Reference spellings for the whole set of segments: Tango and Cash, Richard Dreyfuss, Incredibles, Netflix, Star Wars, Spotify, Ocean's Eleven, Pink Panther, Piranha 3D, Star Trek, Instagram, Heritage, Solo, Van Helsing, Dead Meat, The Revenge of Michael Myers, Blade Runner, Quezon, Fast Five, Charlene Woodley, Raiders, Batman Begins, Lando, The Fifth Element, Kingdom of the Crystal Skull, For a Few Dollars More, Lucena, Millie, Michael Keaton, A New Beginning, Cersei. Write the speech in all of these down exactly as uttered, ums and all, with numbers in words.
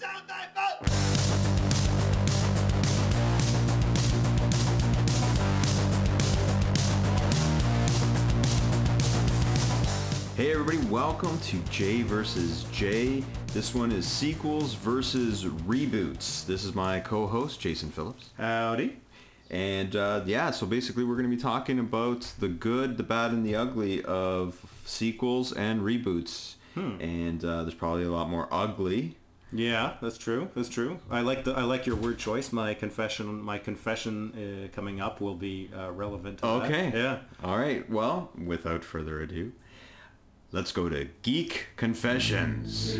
down thy boat! Hey everybody, welcome to J versus J. This one is sequels versus reboots. This is my co-host, Jason Phillips. Howdy. And uh, yeah, so basically we're going to be talking about the good, the bad, and the ugly of sequels and reboots. Hmm. And uh, there's probably a lot more ugly. Yeah, that's true. That's true. I like the I like your word choice. My confession, my confession uh, coming up will be uh, relevant to okay. that. Okay. Yeah. All right. Well, without further ado, let's go to Geek Confessions.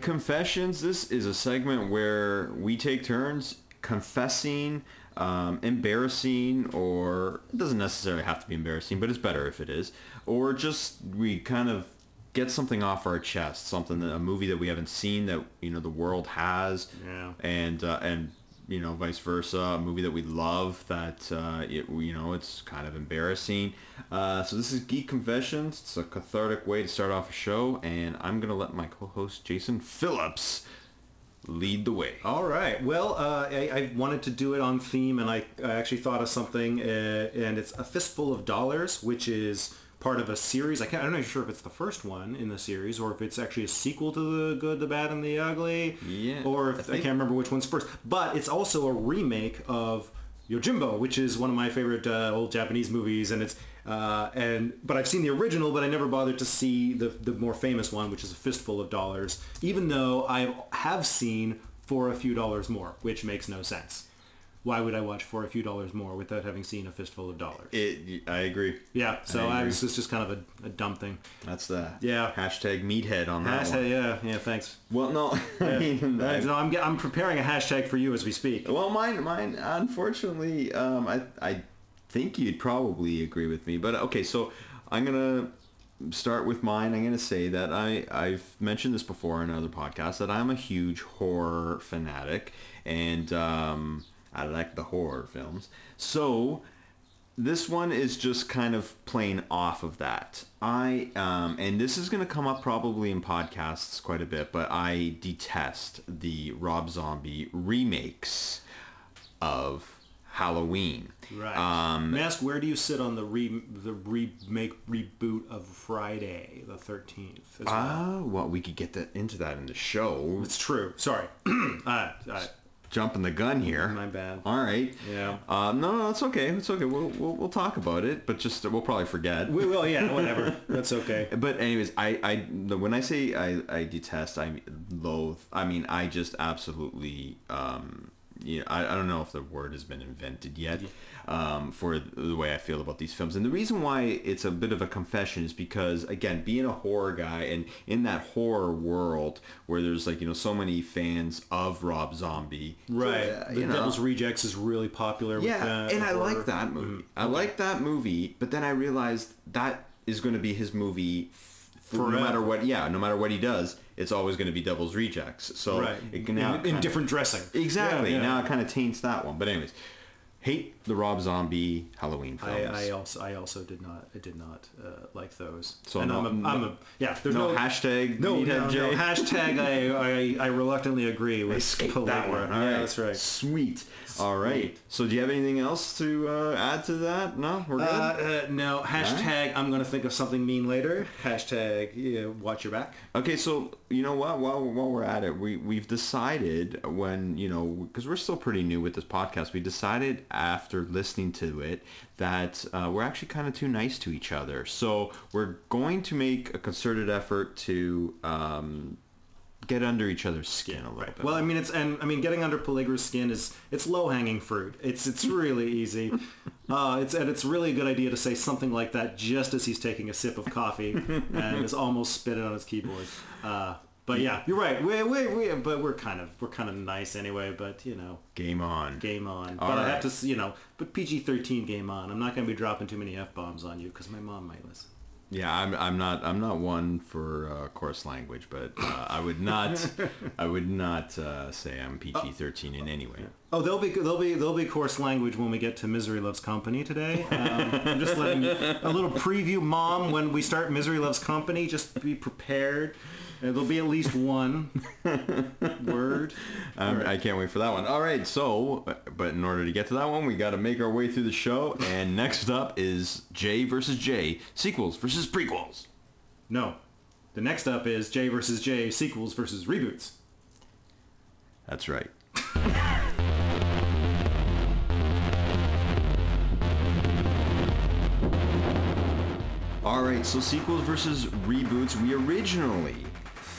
Confessions. This is a segment where we take turns confessing, um, embarrassing, or it doesn't necessarily have to be embarrassing, but it's better if it is, or just we kind of get something off our chest, something that, a movie that we haven't seen that you know the world has, yeah. and uh, and you know vice versa, a movie that we love that uh, it, you know it's kind of embarrassing. Uh, so this is Geek Confessions. It's a cathartic way to start off a show, and I'm going to let my co-host Jason Phillips lead the way. All right. Well, uh, I, I wanted to do it on theme, and I, I actually thought of something, uh, and it's A Fistful of Dollars, which is part of a series. I can't, I'm not sure if it's the first one in the series or if it's actually a sequel to The Good, the Bad, and the Ugly. Yeah. Or if, I, I can't remember which one's first. But it's also a remake of Yojimbo, which is one of my favorite uh, old Japanese movies, and it's uh, and but I've seen the original, but I never bothered to see the the more famous one, which is A Fistful of Dollars, even though I have seen For a Few Dollars More, which makes no sense. Why would I watch For a Few Dollars More without having seen A Fistful of Dollars? It, I agree. Yeah, so I, I was, it's just kind of a, a dumb thing. That's the yeah. hashtag meathead on that hashtag, one. Yeah, yeah, thanks. Well, no, yeah. I mean, I, no, I'm I'm preparing a hashtag for you as we speak. Well, mine, mine. Unfortunately, um, I I think you'd probably agree with me. But okay, so I'm gonna start with mine. I'm gonna say that I I've mentioned this before in another podcast that I'm a huge horror fanatic, and um. I like the horror films. So this one is just kind of playing off of that. I, um, and this is going to come up probably in podcasts quite a bit, but I detest the Rob Zombie remakes of Halloween. Right. Um, May I ask, where do you sit on the re the remake reboot of Friday the thirteenth? Ah, well? Uh, well, we could get that into that in the show. It's true. Sorry. uh, I, jumping the gun here. My bad. All right. Yeah. Um, no, no, it's okay. It's okay. We'll, we'll we'll talk about it, but just we'll probably forget. We will. Yeah. Whatever. That's okay. But anyways, I, I when I say I, I detest, I loathe. I mean, I just absolutely. Um, you know, I I don't know if the word has been invented yet. Um, for the way I feel about these films, and the reason why it's a bit of a confession is because, again, being a horror guy and in that horror world where there's like you know so many fans of Rob Zombie, right? So, uh, the Devil's Rejects is really popular. Yeah, with that and horror. I like that movie. Mm-hmm. I okay. like that movie, but then I realized that is going to be his movie forever. No matter what, yeah, no matter what he does, it's always going to be Devil's Rejects. So right. it can now in, kinda, in different dressing. Exactly. Yeah, yeah. Now it kind of taints that one. But anyways. Hate the Rob Zombie Halloween films. I, I also I also did not I did not uh, like those. So and no, I'm, a, I'm a yeah. There's no, no hashtag. No, no, no hashtag. I, I I reluctantly agree with that one. All yeah, right, that's right. Sweet. Sweet. All right. So do you have anything else to uh, add to that? No, we're good. Uh, uh, no hashtag. Right. I'm gonna think of something mean later. Hashtag. Yeah, watch your back. Okay. So you know what? While while we're at it, we we've decided when you know because we're still pretty new with this podcast, we decided after listening to it that uh, we're actually kind of too nice to each other, so we're going to make a concerted effort to um, get under each other's skin a little right. bit. Well, I mean, it's and I mean, getting under Peligre's skin is it's low hanging fruit. It's it's really easy. Uh, it's and it's really a good idea to say something like that just as he's taking a sip of coffee and is almost spitting on his keyboard. Uh, But yeah, you're right. We we we. But we're kind of we're kind of nice anyway. But you know, game on, game on. All but right. I have to, you know, but P G thirteen, game on. I'm not going to be dropping too many f bombs on you because my mom might listen. Yeah, I'm. I'm not. I'm not one for uh, coarse language, but uh, I would not. I would not uh, say I'm P G thirteen in any way. Oh, there'll be there'll be there'll be coarse language when we get to Misery Loves Company today. Um, I'm just letting you, a little preview, Mom. When we start Misery Loves Company, just be prepared. There'll be at least one word. Um, right. I can't wait for that one. All right, so, but in order to get to that one, we got to make our way through the show. And next up is J versus J, sequels versus prequels. No. The next up is J versus J, sequels versus reboots. That's right. All right, so sequels versus reboots. We originally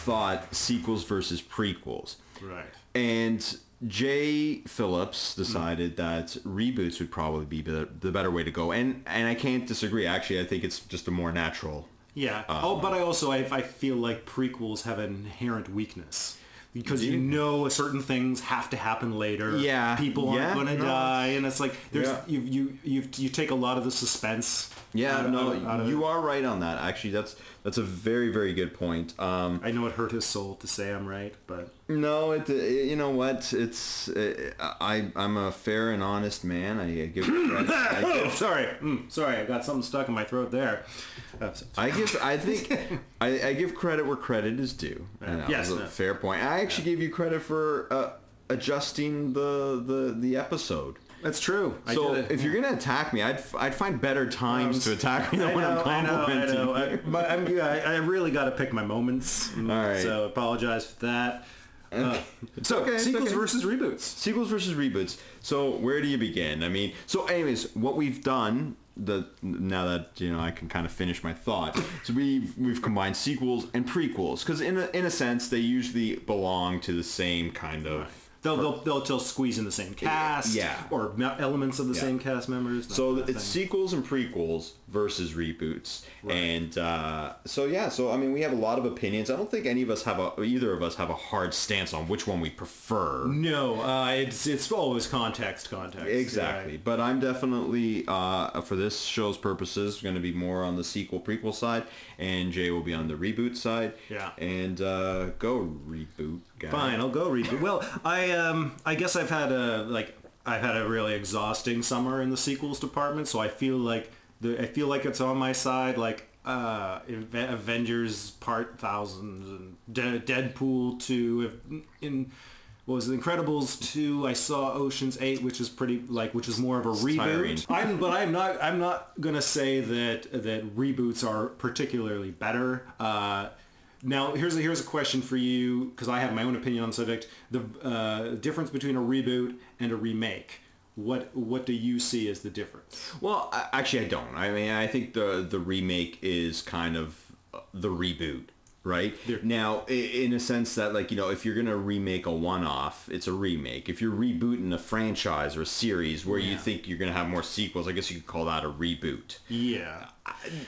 thought sequels versus prequels. Right. And Jay Phillips decided mm. that reboots would probably be the, the better way to go. And and I can't disagree. Actually, I think it's just a more natural. Yeah. Um, oh, but I also, I, I feel like prequels have an inherent weakness. Because you know certain things have to happen later. Yeah. People aren't yeah, going to no. die. And it's like, there's yeah. you you you you take a lot of the suspense. Yeah, out, no, out, out of you it. Are right on that. Actually, that's that's a very, very good point. Um, I know it hurt his soul to say I'm right, but... No, it, it, you know what? It's it, I, I'm a fair and honest man. I, I give credit. I give, oh, sorry. Mm, sorry, I got something stuck in my throat there. Uh, I give. I think I, I give credit where credit is due. Right. Yes, no. Fair point. I actually yeah. gave you credit for uh, adjusting the, the, the episode. That's true. So I if you're gonna attack me, I'd I'd find better times um, to attack me than know, when I'm complimenting. I know, I know. I, but I'm, I, I really got to pick my moments. All right. So apologize for that. Uh, so okay, sequels okay. versus reboots. Sequels versus reboots. So where do you begin? I mean, so anyways, what we've done the now that you know I can kind of finish my thought. So we've we've combined sequels and prequels because in a, in a sense they usually belong to the same kind of. Right. They'll, they'll they'll they'll squeeze in the same cast, yeah. or elements of the yeah. same cast members. So it's sequels and prequels versus reboots, right. and uh, so yeah. So I mean, we have a lot of opinions. I don't think any of us have a either of us have a hard stance on which one we prefer. No, uh, it's it's always context, context. Exactly, right. But I'm definitely uh, for this show's purposes going to be more on the sequel prequel side, and Jay will be on the reboot side. Yeah, and uh, go reboot. Guy. Fine, I'll go reboot. Well, I. I, um, I guess I've had a like I've had a really exhausting summer in the sequels department, so I feel like the I feel like it's on my side. Like uh, Avengers Part Thousands and De- Deadpool Two, in what was it, Incredibles Two. I saw Ocean's Eight, which is pretty like which is more of a it's reboot. I'm, but I'm not I'm not gonna say that that reboots are particularly better. Uh, Now, here's a, here's a question for you, because I have my own opinion on the subject. The uh, difference between a reboot and a remake. What what do you see as the difference? Well, I, actually, I don't. I mean, I think the, the remake is kind of the reboot, right? They're, now, in a sense that, like, you know, if you're going to remake a one-off, it's a remake. If you're rebooting a franchise or a series where yeah. you think you're going to have more sequels, I guess you could call that a reboot. Yeah.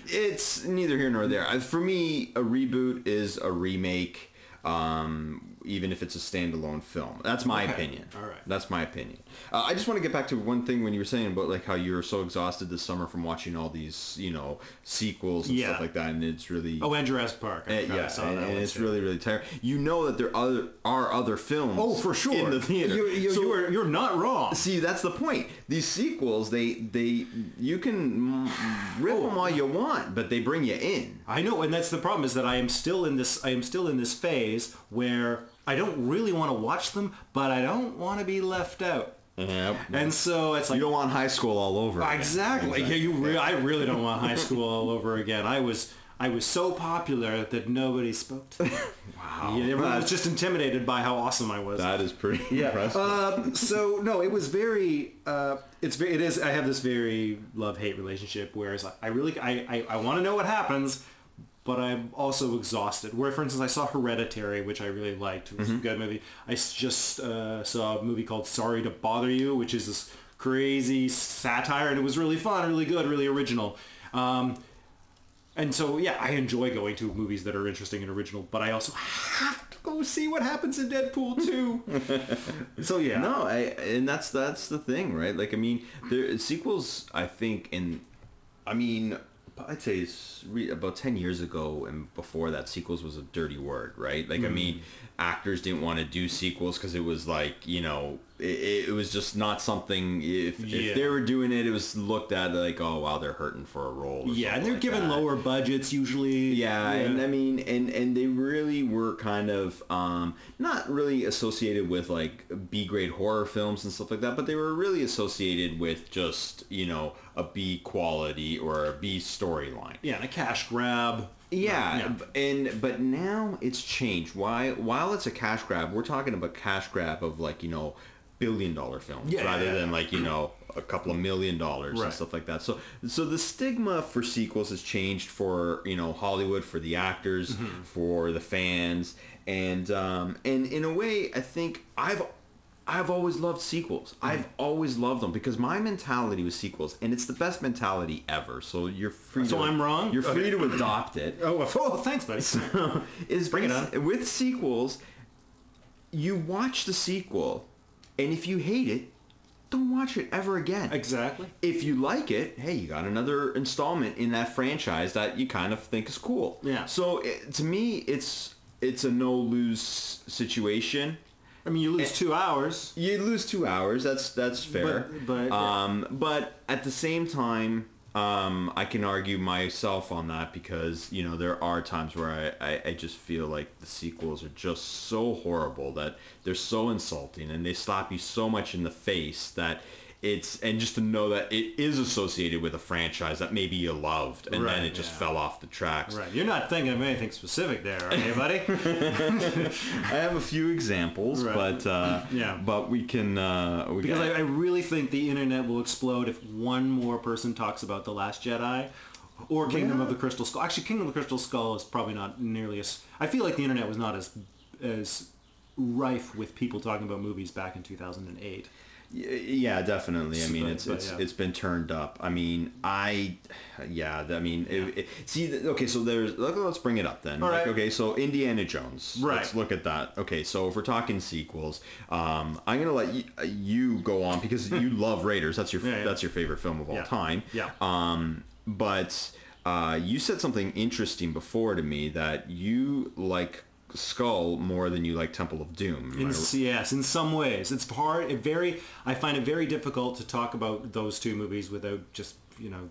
It's neither here nor there. For me, a reboot is a remake, um, even if it's a standalone film. That's my okay. opinion. All right. That's my opinion. Uh, I just want to get back to one thing when you were saying about like how you were so exhausted this summer from watching all these, you know, sequels and yeah. stuff like that, and it's really oh, and Jurassic Park. I uh, yeah, I saw and, that and it's too. really really tiring. You know that there other are other films. Oh, for sure. In the theater, you're, you're, so you're, you're not wrong. See, that's the point. These sequels, they they you can rip oh. them all you want, but they bring you in. I know, and that's the problem is that I am still in this. I am still in this phase where. I don't really want to watch them, but I don't want to be left out. Yep. And so it's like... You don't want high school all over again. Exactly. exactly. Yeah, you re- I really don't want high school all over again. I was I was so popular that nobody spoke to me. Wow. Yeah, everyone That's, was just intimidated by how awesome I was. That is pretty yeah. impressive. Um, so, no, it was very... Uh, it's very, It is. I have this very love-hate relationship, whereas I, I really... I, I, I want to know what happens... But I'm also exhausted. Where, for instance, I saw Hereditary, which I really liked. It was mm-hmm. a good movie. I just uh, saw a movie called Sorry to Bother You, which is this crazy satire, and it was really fun, really good, really original. Um, and so, yeah, I enjoy going to movies that are interesting and original, but I also have to go see what happens in Deadpool two. So, yeah. No, I, and that's that's the thing, right? Like, I mean, there, sequels, I think, and, I mean... I'd say it's re- about ten years ago, and before that, sequels was a dirty word, right? Like, mm. I mean, actors didn't want to do sequels because it was like, you know, it, it was just not something, if, yeah. if they were doing it, it was looked at like, oh, wow, they're hurting for a role. Yeah, and they're like given that. Lower budgets usually. Yeah, yeah, and I mean, and, and they really were kind of um, not really associated with like B-grade horror films and stuff like that, but they were really associated with just, you know, a B quality or a B storyline. Yeah, and a cash grab. Yeah, yeah, and but now it's changed. Why? While it's a cash grab, we're talking about cash grab of like, you know, billion dollar films yeah, rather yeah, yeah. than like, you know, a couple of million dollars right. and stuff like that. So, so the stigma for sequels has changed for, you know, Hollywood, for the actors, mm-hmm. for the fans, and um, and in a way, I think I've. I've always loved sequels. I've always loved them because my mentality was sequels, and it's the best mentality ever. So you're free. So to, I'm wrong? You're free okay. to adopt it. Oh, oh thanks, buddy. So is Bring with, it on. With sequels, you watch the sequel, and if you hate it, don't watch it ever again. Exactly. If you like it, hey, you got another installment in that franchise that you kind of think is cool. Yeah. So it, to me, it's it's a no-lose situation. I mean, you lose two hours. You lose two hours. That's that's fair. But but, um, but at the same time, um, I can argue myself on that because, you know, there are times where I, I, I just feel like the sequels are just so horrible that they're so insulting and they slap you so much in the face that it's... And just to know that it is associated with a franchise that maybe you loved and right, then it just yeah. fell off the tracks. Right. You're not thinking of anything specific there, are you, buddy? I have a few examples, right. but uh, yeah. but we can... Uh, we because I, I really think the internet will explode if one more person talks about The Last Jedi or Kingdom yeah. of the Crystal Skull. Actually, Kingdom of the Crystal Skull is probably not nearly as... I feel like the internet was not as as rife with people talking about movies back in two thousand eight. Yeah, definitely. I mean, it's but, it's yeah. it's been turned up. I mean, I, yeah. I mean, yeah. It, it, see, okay. So there's. Let's bring it up then. All right. Like, okay, so Indiana Jones. Right. Let's look at that. Okay, so if we're talking sequels, um, I'm gonna let you, you go on because you love Raiders. That's your yeah, yeah. that's your favorite film of all yeah. time. Yeah. Um, but uh, you said something interesting before to me that you like Skull more than you like Temple of Doom. In, yes, in some ways. It's hard, it very, I find it very difficult to talk about those two movies without just, you know,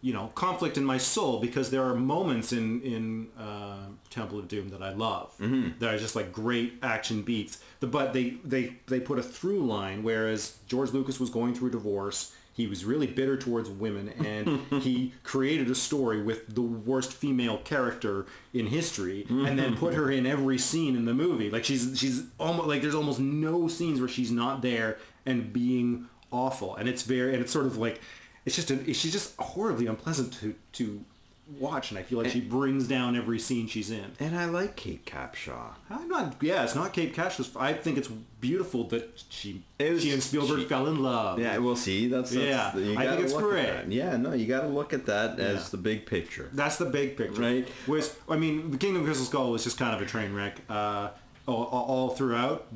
you know, conflict in my soul because there are moments in, in uh, Temple of Doom that I love. Mm-hmm. That are just like great action beats. The, but they, they, they put a through line, whereas George Lucas was going through a divorce. He was really bitter towards women, and he created a story with the worst female character in history, and then put her in every scene in the movie. Like she's she's almost like there's almost no scenes where she's not there and being awful. And it's very and it's sort of like it's just an, she's just horribly unpleasant to to watch, and I feel like and, she brings down every scene she's in. And I like Kate Capshaw. I'm not. Yeah, it's not Kate Capshaw. I think it's beautiful that she was, she and Spielberg she, fell in love. Yeah, we'll see. That's, that's yeah. You I think it's great. Yeah, no, you got to look at that yeah. as the big picture. That's the big picture, right? Which I mean, The Kingdom of Crystal Skull was just kind of a train wreck uh, all, all throughout.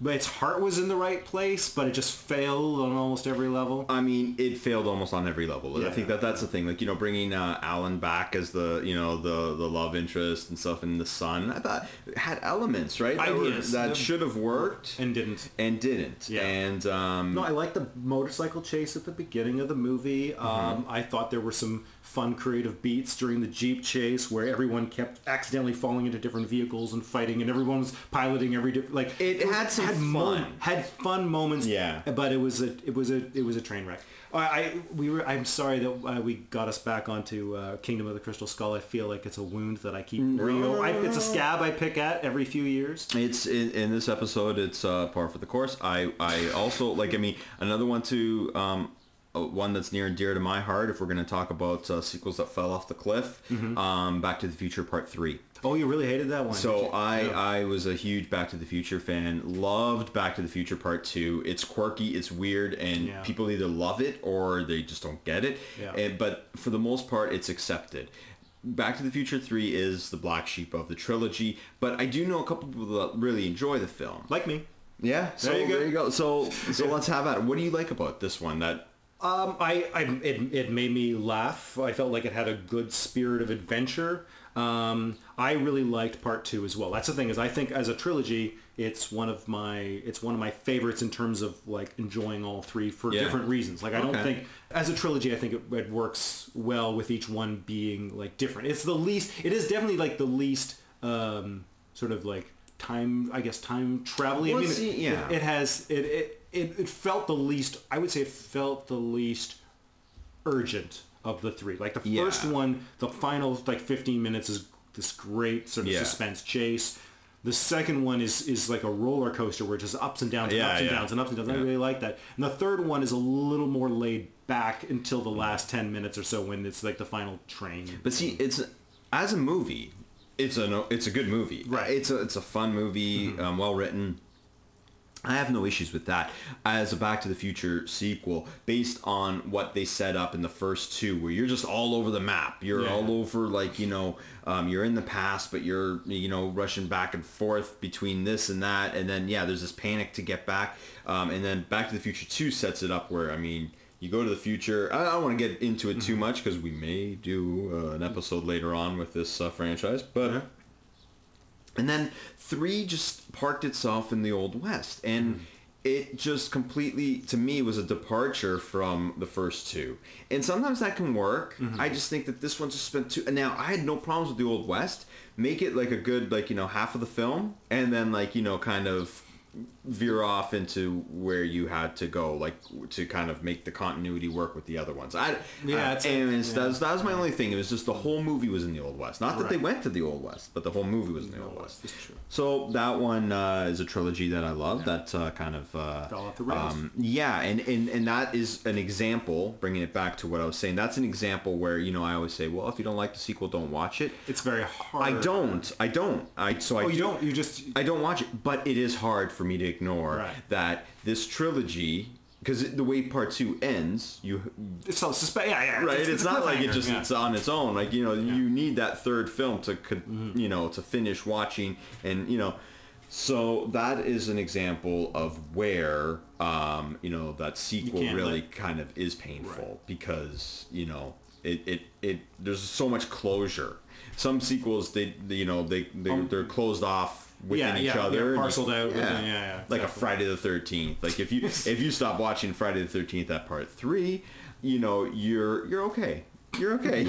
But its heart was in the right place, but it just failed on almost every level. I mean, it failed almost on every level. Yeah, I think that that's the thing. Like, you know, bringing uh, Alan back as the, you know, the, the love interest and stuff in the son, I thought it had elements, right? That, were, that should have worked. And didn't. And didn't. Yeah. And, um... No, I liked the motorcycle chase at the beginning of the movie. Mm-hmm. Um, I thought there were some fun creative beats during the Jeep chase where everyone kept accidentally falling into different vehicles and fighting, and everyone was piloting every different, like it, it had some had fun mo- had fun moments yeah but it was a it was a it was a train wreck. I we were I'm sorry that uh, we got us back onto uh, Kingdom of the Crystal Skull. I feel like it's a wound that I keep no. real I, it's a scab I pick at every few years. It's in, in this episode it's uh, par for the course. I, I also like I mean another one too um one that's near and dear to my heart, if we're going to talk about uh, sequels that fell off the cliff, mm-hmm. um, Back to the Future Part three. Oh, you really hated that one. So I, yeah. I was a huge Back to the Future fan. Loved Back to the Future Part two. It's quirky, it's weird, and yeah. people either love it or they just don't get it. Yeah. And, but for the most part, it's accepted. Back to the Future three is the black sheep of the trilogy, but I do know a couple people that really enjoy the film. Like me. Yeah. So there you go. There you go. So, so yeah. let's have at it. What do you like about this one that... Um, I, I it, it made me laugh. I felt like it had a good spirit of adventure. Um, I really liked part two as well. That's the thing, is I think as a trilogy, it's one of my it's one of my favorites in terms of like enjoying all three for yeah. different reasons. Like I okay. don't think as a trilogy, I think it, it works well with each one being like different. It's the least. It is definitely like the least um, sort of like time. I guess time traveling. Well, I mean, see, it, yeah. it, it has it. it It, it felt the least, I would say it felt the least urgent of the three. Like the yeah. first one, the final like fifteen minutes is this great sort of yeah. suspense chase. The second one is, is like a roller coaster where it's just ups and downs and yeah, ups and yeah. downs and ups and downs. Yeah. I really like that. And the third one is a little more laid back until the last ten minutes or so when it's like the final train. But see, it's as a movie, it's a, it's a good movie. Right. It's a, it's a fun movie, mm-hmm. um, well written. I have no issues with that as a Back to the Future sequel based on what they set up in the first two where you're just all over the map. You're yeah. all over, like, you know, um, you're in the past, but you're, you know, rushing back and forth between this and that. And then, yeah, there's this panic to get back. Um, and then Back to the Future two sets it up where, I mean, you go to the future. I don't want to get into it too much because we may do uh, an episode later on with this uh, franchise, but... Yeah. And then three just parked itself in the Old West. And mm-hmm. it just completely, to me, was a departure from the first two. And sometimes that can work. Mm-hmm. I just think that this one just spent two. Now, I had no problems with the Old West. Make it like a good, like, you know, half of the film. And then, like, you know, kind of veer off into where you had to go, like, to kind of make the continuity work with the other ones. I, yeah, I, and a, yeah. that, was, that was my only thing. It was just the whole movie was in the Old West. Not that right. they went to the Old West, but the whole movie was in the, the Old West. West. True. So that one uh, is a trilogy that I love. Yeah. That uh, kind of... Uh, fell off the rails. Um, yeah, and, and, and that is an example, bringing it back to what I was saying, that's an example where, you know, I always say, well, if you don't like the sequel, don't watch it. It's very hard. I don't. I don't. I so oh, I you do, don't? You just... I don't watch it, but it is hard for me to ignore right. that this trilogy, because the way part two ends, you it's all suspense, yeah, yeah, right. It's, it's not like it just yeah. it's on its own. Like, you know, yeah. you need that third film to you know to finish watching, and you know, so that is an example of where um, you know that sequel really like, kind of is painful right. because you know it, it it there's so much closure. Some sequels they, they you know they, they um, they're closed off. Within yeah, each yeah, other, parceled out. Yeah, within, yeah, yeah exactly. Like a Friday the thirteenth. Like if you if you stop watching Friday the thirteenth at part three, you know you're you're okay. You're okay.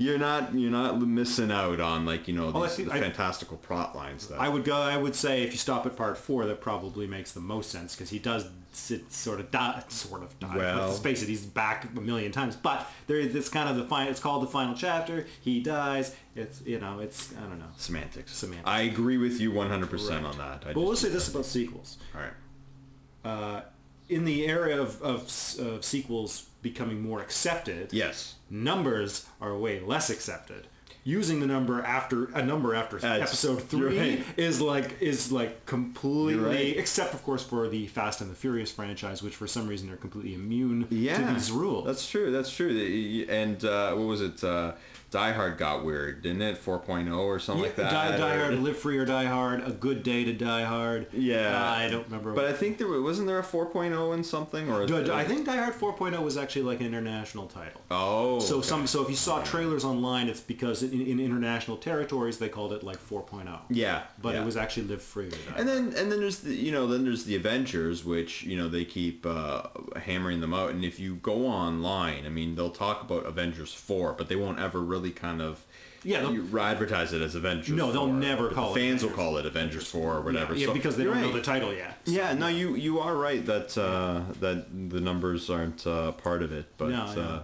you're not you're not missing out on like you know these, oh, the I, fantastical plot lines. That I would go. I would say if you stop at part four, that probably makes the most sense because he does sit, sort of die, sort of die. Well, let's face it, he's back a million times. But there is this kind of the final. It's called the final chapter. He dies. It's you know it's I don't know semantics. Semantics. I agree with you one hundred percent on that. I but we'll say this about sequels. All right. Uh, in the area of of, of sequels. Becoming more accepted. Yes. Numbers are way less accepted. Using the number after a number after uh, episode three right. is like is like completely right. except of course for the Fast and the Furious franchise, which for some reason are completely immune yeah, to these rules. That's true. That's true. And uh, what was it? Uh, Die Hard got weird, didn't it? four point oh or something yeah, like that. Die, die Hard, Live Free or Die Hard, A Good Day to Die Hard. Yeah. Uh, I don't remember. But I think there wasn't there a four point oh in something or. A, I think Die Hard four point oh was actually like an international title. Oh. So okay. some so if you saw trailers online, it's because in, in international territories they called it like four point oh. Yeah. But yeah. it was actually Live Free or Die Hard. And then and then there's the, you know then there's the Avengers, which you know they keep uh, hammering them out, and if you go online, I mean they'll talk about Avengers four, but they won't ever really. Kind of, yeah. You advertise it as Avengers. No, they'll four, never call the it. Fans Avengers. Will call it Avengers Four or whatever. Yeah, yeah so, because they don't right. know the title yet. So. Yeah, no, you you are right that uh, that the numbers aren't uh, part of it, but no, uh, yeah, yeah.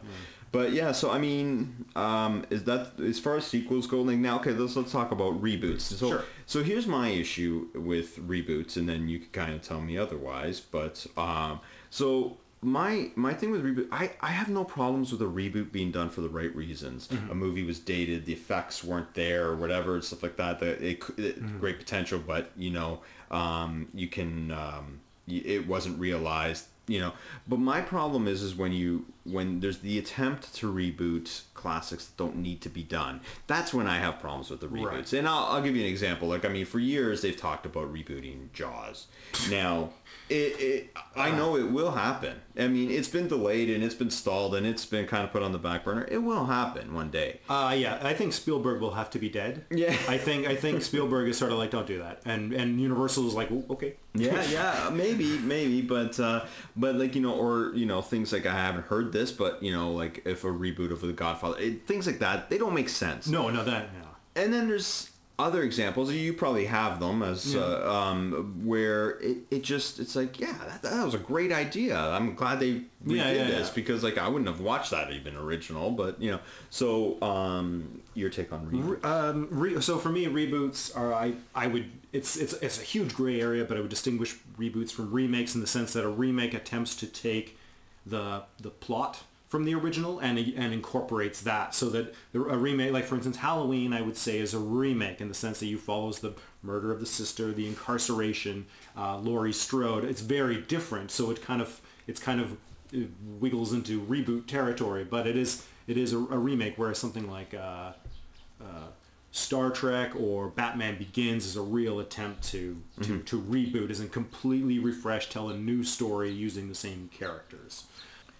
but yeah. So I mean, um, is that as far as sequels go? Like now, okay, let's let's talk about reboots. So, sure. So here's my issue with reboots, and then you can kind of tell me otherwise. But um, so. My my thing with reboot, I, I have no problems with a reboot being done for the right reasons. Mm-hmm. A movie was dated, the effects weren't there, or whatever, stuff like that. The, it, it mm-hmm. great potential, but you know, um, you can um, it wasn't realized, you know. But my problem is is when you when there's the attempt to reboot classics that don't need to be done. That's when I have problems with the reboots. Right. And I'll I'll give you an example. Like I mean, for years they've talked about rebooting Jaws. Now. It, it, I know it will happen. I mean, it's been delayed and it's been stalled and it's been kind of put on the back burner. It will happen one day. Uh, yeah, I think Spielberg will have to be dead. Yeah. I think I think Spielberg is sort of like, don't do that. And and Universal is like, okay. Yeah, yeah, maybe, maybe. But, uh, but like, you know, or, you know, things like I haven't heard this, but, you know, like if a reboot of The Godfather, it, things like that, they don't make sense. No, no, that, no. And then there's... other examples, you probably have them, as yeah. uh, um, where it, it just, it's like, yeah, that, that was a great idea. I'm glad they redid yeah, yeah, this yeah. because, like, I wouldn't have watched that even original, but, you know. So, um, your take on reboots? Um, re- so, for me, reboots are, I, I would, it's, it's, it's a huge gray area, but I would distinguish reboots from remakes in the sense that a remake attempts to take the the plot from the original and and incorporates that, so that a remake, like for instance Halloween, I would say is a remake in the sense that you follows the murder of the sister, the incarceration, uh, Laurie Strode. It's very different, so it kind of it's kind of it wiggles into reboot territory, but it is it is a, a remake. Whereas something like uh, uh, Star Trek or Batman Begins is a real attempt to to, mm-hmm. to reboot, isn't completely refresh, tell a new story using the same characters.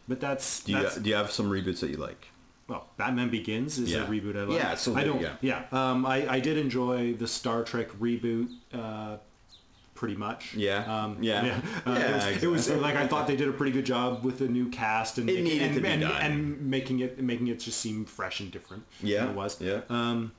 But that's do you, that's... do you have some reboots that you like? Well, Batman Begins is yeah. a reboot I like. Yeah, so I don't. Yeah, yeah. Um, I, I did enjoy the Star Trek reboot, uh, pretty much. Yeah, um, yeah, yeah. Uh, yeah it, was, exactly. it was like I thought they did a pretty good job with the new cast and it making, needed and, to be and, done. and making it making it just seem fresh and different. Yeah, than it was. Yeah. Um,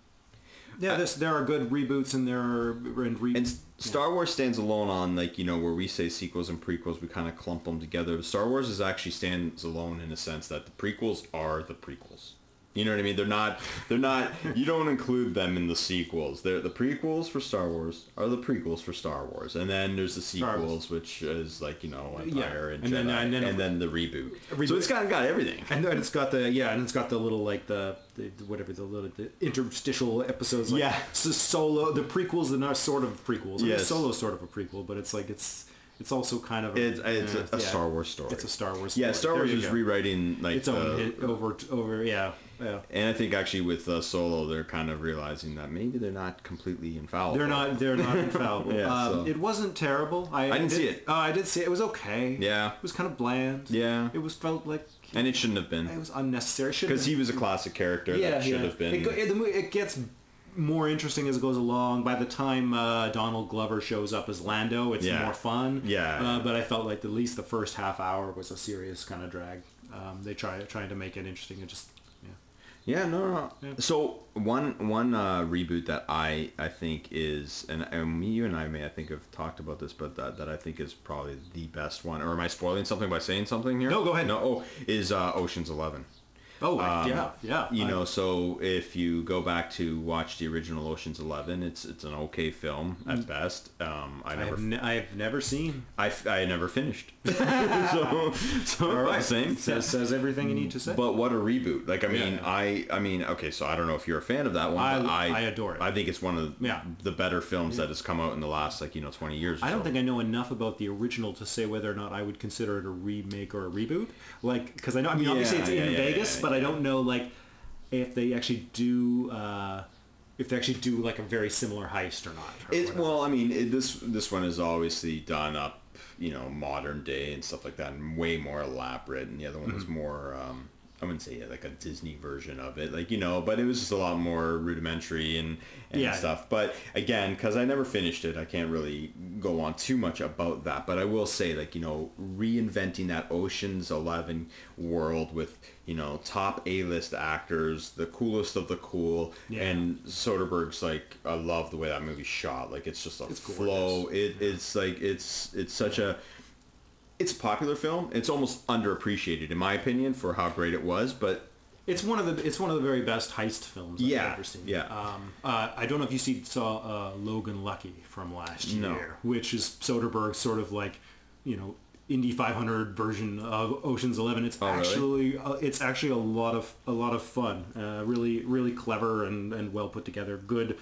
Yeah, this, there are good reboots and there are... And, re- and Star yeah. Wars stands alone on, like, you know, where we say sequels and prequels, we kind of clump them together. Star Wars is actually stands alone in a sense that the prequels are the prequels. You know what I mean? They're not... They're not... You don't include them in the sequels. They're, the prequels for Star Wars are the prequels for Star Wars. And then there's the sequels, which is, like, you know, Empire yeah. and, and Jedi. Then, and then, and then the reboot. reboot. So it's kind of got everything. And then it's got the... Yeah, and it's got the little, like, the... The, whatever the little the interstitial episodes, like yeah. So Solo, the prequels that are sort of prequels. I mean, yes. Solo's sort of a prequel, but it's like it's it's also kind of a, it's, it's uh, a, a yeah, Star Wars story. It's a Star Wars. story. Yeah, Star Wars is rewriting like its own uh, hit over over. Yeah, yeah. And I think actually with uh, Solo, they're kind of realizing that maybe they're not completely infallible. They're not. They're not infallible. yeah, um, so. It wasn't terrible. I, I didn't I did, see it. Uh, I did see it. It was okay. Yeah. It was kind of bland. Yeah. It was felt like. And it shouldn't have been. It was unnecessary. Because he was a classic character yeah, that should yeah. have been. It, go, it, the movie, it gets more interesting as it goes along. By the time uh, Donald Glover shows up as Lando, it's yeah. more fun. Yeah. Uh, but I felt like at least the first half hour was a serious kind of drag. Um, they try trying to make it interesting. It just yeah. Yeah. No. no. Yeah. So one one uh, reboot that I I think is and, and you and I may I think have talked about this, but that that I think is probably the best one. Or am I spoiling something by saying something here? No, go ahead. No, oh, is uh, Ocean's Eleven. Oh um, yeah, yeah. You I... know, so if you go back to watch the original Ocean's Eleven, it's it's an okay film at mm. best. Um, I never, I've ne- I've never seen. I, I never finished. so, so all right, same. Says, says everything you need to say. But what a reboot! Like I mean, yeah. I I mean, okay. So I don't know if you're a fan of that one. I but I, I adore it. I think it's one of the, yeah. the better films yeah. that has come out in the last like you know twenty years. I don't so. think I know enough about the original to say whether or not I would consider it a remake or a reboot. Like because I know I mean yeah, obviously it's yeah, in yeah, Vegas. Yeah, yeah, yeah. But I don't know, like, if they actually do, uh, if they actually do like a very similar heist or not. Or it, well, I mean, it, this this one is obviously done up, you know, modern day and stuff like that, and way more elaborate. And the other one mm-hmm. was more, um, I wouldn't say yeah, like a Disney version of it, like you know, but it was just a lot more rudimentary and and yeah. stuff. But again, because I never finished it, I can't really go on too much about that. But I will say, like you know, reinventing that Ocean's Eleven world with. You know, top A-list actors, the coolest of the cool, yeah. and Soderbergh's like, I love the way that movie's shot. Like, it's just a it's flow. It, yeah. It's like, it's it's such a, it's a popular film. It's almost underappreciated, in my opinion, for how great it was. But it's one of the it's one of the very best heist films I've yeah, ever seen. Yeah. Um. Uh. I don't know if you see saw uh, Logan Lucky from last no. year, which is Soderbergh's sort of like, you know. Indy five hundred version of Ocean's Eleven. It's oh, actually really? uh, it's actually a lot of a lot of fun. Uh, really really clever and, and well put together. Good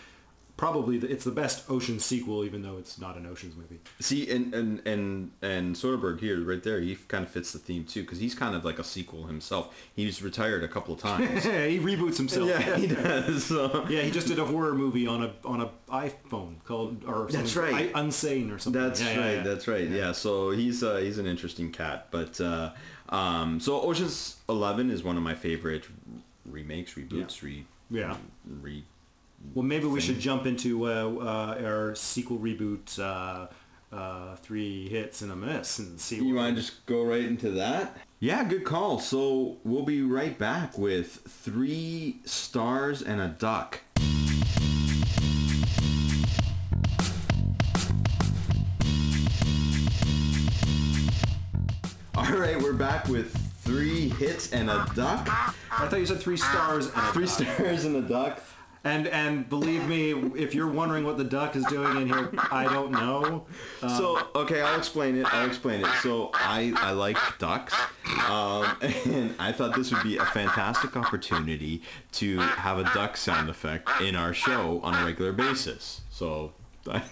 probably the, it's the best Ocean sequel, even though it's not an Ocean's movie. See, and and and and Soderbergh here, right there, he kind of fits the theme too, because he's kind of like a sequel himself. He's retired a couple of times. He reboots himself. Yeah, he does. So. Yeah, he just did a horror movie on a on a iPhone called or something. That's right, I, Unsane or something. That's yeah, right. Yeah, yeah. That's right. Yeah. yeah so he's uh, he's an interesting cat, but uh, um, so Ocean's Eleven is one of my favorite remakes, reboots, yeah. re yeah re. Well, maybe we thing. should jump into uh, uh, our sequel reboot uh, uh, three hits and a miss and see. You want to just go right into that? Yeah, good call. So we'll be right back with Three Stars and a Duck. All right, we're back with Three Hits and a Duck. I thought you said Three Stars and a Three duck. Stars and a Duck. And and believe me, if you're wondering what the duck is doing in here, I don't know. Um, so, okay, I'll explain it. I'll explain it. So I, I like ducks, um, and I thought this would be a fantastic opportunity to have a duck sound effect in our show on a regular basis. So...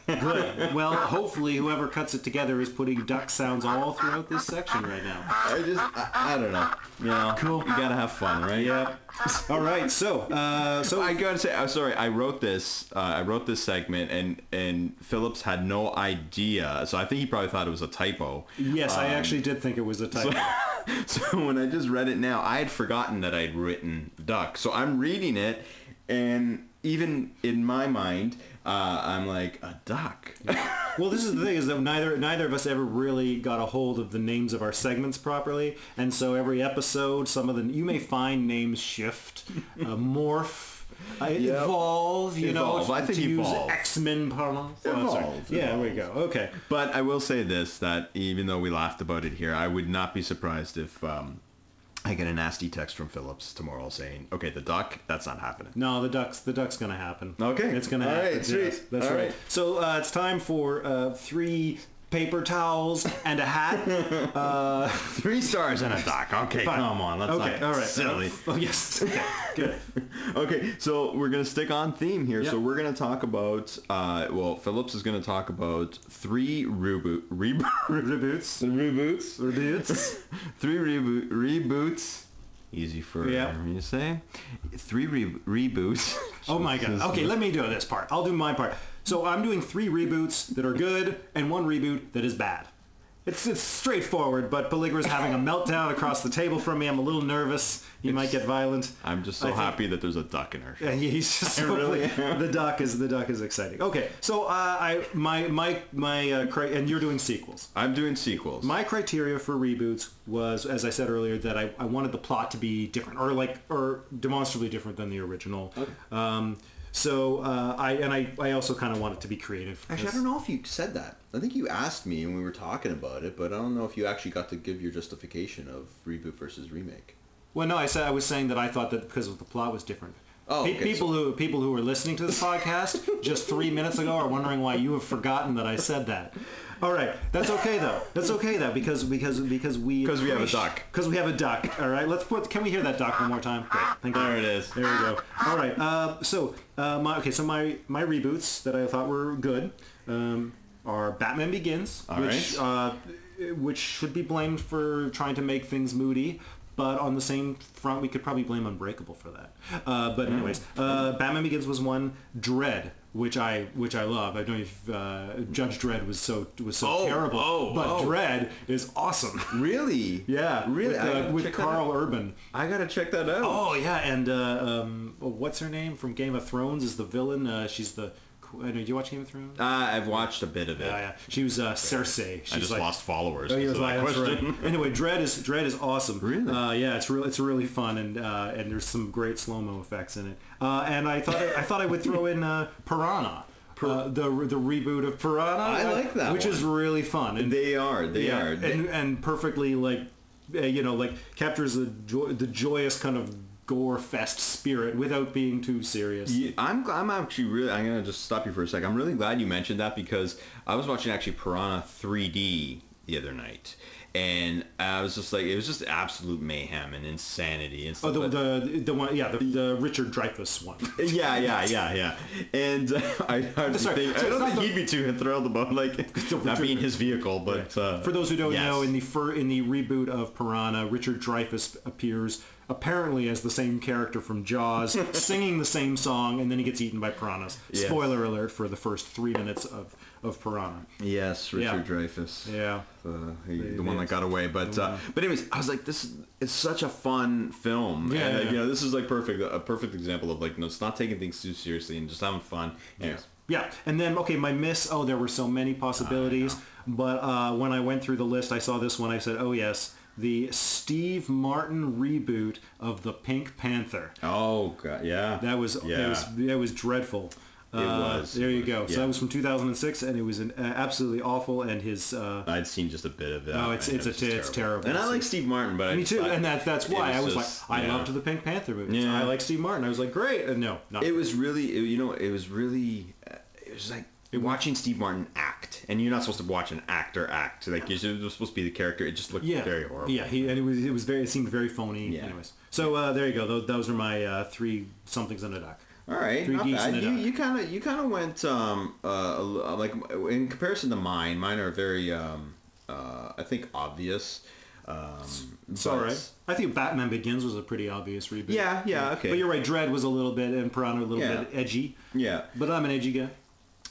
Good. Well, hopefully whoever cuts it together is putting duck sounds all throughout this section right now. I just, I, I don't know. You know, cool. You gotta have fun, right? Yeah. All right. So, uh, so I gotta say, I'm sorry. I wrote this. Uh, I wrote this segment, and and Phillips had no idea. So I think he probably thought it was a typo. Yes, um, I actually did think it was a typo. So, so when I just read it now, I had forgotten that I'd written duck. So I'm reading it, and even in my mind. Uh, I'm like, a duck. Well, this is the thing, is that neither neither of us ever really got a hold of the names of our segments properly, and so every episode, some of the you may find names shift, uh, morph, uh, yep. evolve. You evolve. know, I think to evolve. Use X-Men parlance. Evolve. Oh, yeah, evolve. There we go. Okay, but I will say this: that even though we laughed about it here, I would not be surprised if. Um, I get a nasty text from Phillips tomorrow saying, okay, the duck, that's not happening. No, the duck's the duck's going to happen. Okay. It's going to happen. All right, sweet. Yes, that's All right. right. So uh, it's time for uh, three paper towels and a hat. Uh, three stars and a duck. Okay, Fine. come on. Let's okay. not All right. silly. Oh, yes. Okay, good. Okay, so we're going to stick on theme here. Yep. So we're going to talk about, uh, well, Phillips is going to talk about three reboot, rebo- reboots. Reboots. Reboots. Three rebo- reboots. Easy for yep. me to say. Three re- reboots. Oh, my God. Okay, let me do this part. I'll do my part. So I'm doing three reboots that are good and one reboot that is bad. It's it's straightforward, but Beligra's having a meltdown across the table from me. I'm a little nervous. He it's, might get violent. I'm just so I happy think, that there's a duck in her. Yeah, he's just I really am. the duck is the duck is exciting. Okay, so uh, I my my my uh, cri- and you're doing sequels. I'm doing sequels. My criteria for reboots was, as I said earlier, that I, I wanted the plot to be different or like or demonstrably different than the original. Okay. Um, So, uh, I and I, I also kind of want it to be creative. Actually, I don't know if you said that. I think you asked me and we were talking about it, but I don't know if you actually got to give your justification of reboot versus remake. Well, no, I said I was saying that I thought that because of the plot was different. Oh, okay, people so. who people who are listening to this podcast just three minutes ago are wondering why you have forgotten that I said that. All right, that's okay though. That's okay though because because because we because we have a duck. Because we have a duck. All right, let's put. Can we hear that duck one more time? Great. Thank there God. It is. There we go. All right. Uh, so uh, my okay. So my my reboots that I thought were good um, are Batman Begins, All which right. uh, which should be blamed for trying to make things moody. But on the same front, we could probably blame Unbreakable for that. Uh, but anyways, uh, Batman Begins was one. Dredd, which I which I love. I don't know if uh, Judge Dredd was so was so oh, terrible, oh, but oh. Dredd is awesome. Really? Yeah. Really. With, uh, with Carl Urban. I gotta check that out. Oh yeah, and uh, um, what's her name from Game of Thrones is the villain. Uh, she's the. Did you watch Game of Thrones? Uh, I've watched a bit of it. Yeah, yeah. She was uh, Cersei. She's I just like, lost followers. Oh, was like, that right. Anyway, Dredd is Dredd is awesome. Really? Uh, yeah, it's really it's really fun, and uh, and there's some great slow mo effects in it. Uh, and I thought I, I thought I would throw in uh, Piranha. Uh, the the reboot of Piranha. I like that, which one. is really fun. And they are they yeah, are they... and and perfectly like uh, you know like captures the jo- the joyous kind of. gore fest spirit without being too serious. Yeah, I'm I'm actually really I'm gonna just stop you for a second. I'm really glad you mentioned that because I was watching actually Piranha three D the other night, and I was just like, it was just absolute mayhem and insanity and stuff. Oh, the the, the one, yeah, the, the Richard Dreyfuss one. yeah, yeah, yeah, yeah. And uh, I, I, Sorry, think, so I don't think the, he'd be too thrilled about like not being his vehicle. But uh, for those who don't yes. know, in the fur in the reboot of Piranha, Richard Dreyfuss appears apparently as the same character from Jaws, singing the same song, and then he gets eaten by piranhas. Yes. Spoiler alert for the first three minutes of, of Piranha. Yes, Richard yeah. Dreyfuss. Yeah. Uh, he, the, the one that got away. But uh, but anyways, I was like, this is such a fun film. Yeah, and, yeah, yeah. You know, this is like perfect, a perfect example of like, no, it's not taking things too seriously and just having fun. Anyways. Yeah. Yeah, and then, okay, my miss, oh, there were so many possibilities, but uh, when I went through the list, I saw this one, I said, oh, yes, the Steve Martin reboot of The Pink Panther. Oh, God, yeah. That was yeah. That was, that was dreadful. It uh, was. There you go. Yeah. So that was from two thousand six, and it was an, uh, absolutely awful, and his... Uh, I'd seen just a bit of it. Oh, it's it's, it a, terrible. it's terrible. And I like Steve Martin, but... Me too, I, and that, that's why. Was I was just, like, I yeah. loved the Pink Panther movie. Yeah. I like Steve Martin. I was like, great. And no, not... It was really, it, you know, it was really... Uh, it was like... watching Steve Martin act, and you're not supposed to watch an actor act. Like, you're supposed to be the character. It just looked yeah. very horrible. Yeah, he, and it was it was very it seemed very phony. Yeah. Anyways, so uh, there you go. Those, those are my uh, three somethings on a dock. All right, three geeks on a dock. You kind of you kind of went um uh like in comparison to mine. Mine are very um uh I think obvious. Um, it's all right. I think Batman Begins was a pretty obvious reboot. Yeah, yeah, okay. But you're right. Dredd was a little bit and Piranha a little yeah. bit edgy. Yeah, but I'm an edgy guy.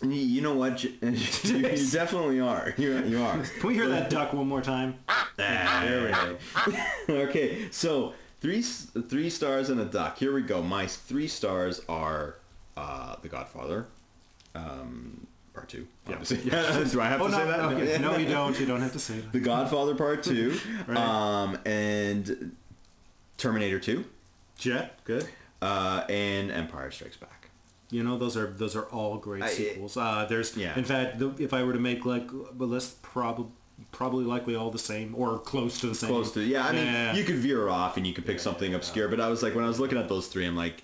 You know what? You, you definitely are. You, you are. Can we hear that duck one more time? Ah, there we go. Okay, so three three stars and a duck. Here we go. My three stars are uh, The Godfather, um, Part Two. Obviously. Yeah. Do I have oh, to no, say that? Okay. No, you don't. You don't have to say that. The Godfather Part Two, right. um, and Terminator Two. Yeah, good. Uh, and Empire Strikes Back. You know, those are those are all great sequels. Uh, there's, yeah. in fact, the, if I were to make like a list, probably probably likely all the same or close to the same. Close to, yeah. I mean, yeah. you could veer off and you could pick yeah, something yeah, obscure. Yeah. But I was like, when I was looking at those three, I'm like,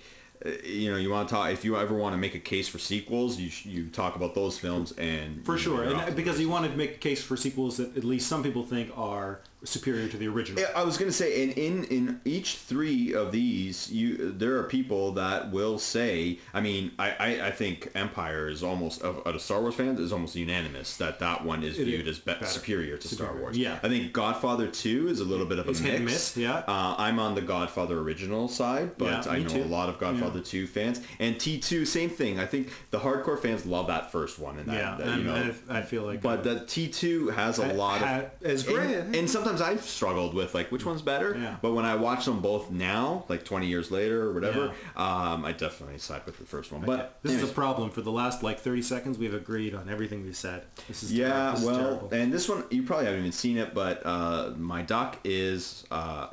you know, you want to talk if you ever want to make a case for sequels, you you talk about those films and for sure, and because you want to make a case for sequels that at least some people think are superior to the original. I was going to say, and in, in each three of these, you there are people that will say, I mean, I, I, I think Empire is almost, out of Star Wars fans, is almost unanimous that that one is viewed as be- superior to superior. Star Wars. Yeah. I think Godfather two is a little bit of a it's mix. Hit and miss, yeah. Uh, I'm on the Godfather original side, but yeah, I know too. a lot of Godfather yeah. two fans. And T two, same thing. I think the hardcore fans love that first one. And that, yeah, that, you and, know, and I feel like... But the T two has a I, lot I, of... As great. And, and sometimes Sometimes I've struggled with like which one's better, yeah. but when I watch them both now, like twenty years later or whatever, yeah. um, I definitely side with the first one. But okay. this anyways. is a problem. For the last like thirty seconds, we've agreed on everything we've said. This is yeah, this well, is terrible. And this one you probably haven't even seen it, but uh, my doc is uh,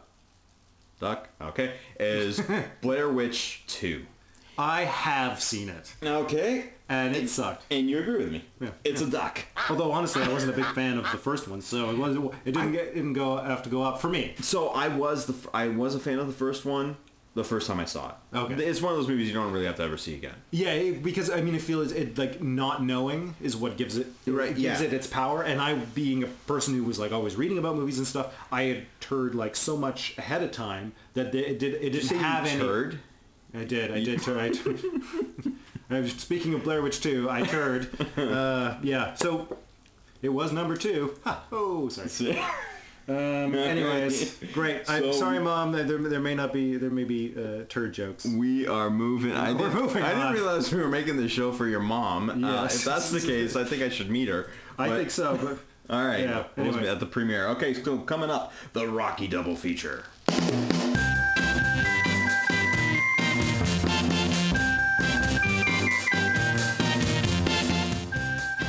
doc okay is Blair Witch two. I have seen it. Okay. And it and, sucked. And you agree with me. Yeah. It's yeah. a doc. Although, honestly, I wasn't a big fan of the first one, so it wasn't. It didn't get, it didn't go have to go up for me. So I was the I was a fan of the first one the first time I saw it. Okay, it's one of those movies you don't really have to ever see again. Yeah, it, because I mean, I feel is it like not knowing is what gives it right it gives yeah. it its power. And I, being a person who was like always reading about movies and stuff, I had heard like so much ahead of time that they, it did it didn't did you say have you turd? any. I did. I did. I did. Speaking of Blair Witch two, I heard, uh, yeah, so it was number two. Ha, oh, sorry. Um, anyways, great. So, I'm sorry, Mom. There, there may not be, there may be uh, turd jokes. We are moving. I we're did, moving. I on. didn't realize we were making this show for your mom. Yes. Uh, if that's the case, I think I should meet her. But, I think so. But, all right. Yeah, anyway. At the premiere. Okay, so coming up, the Rocky double feature.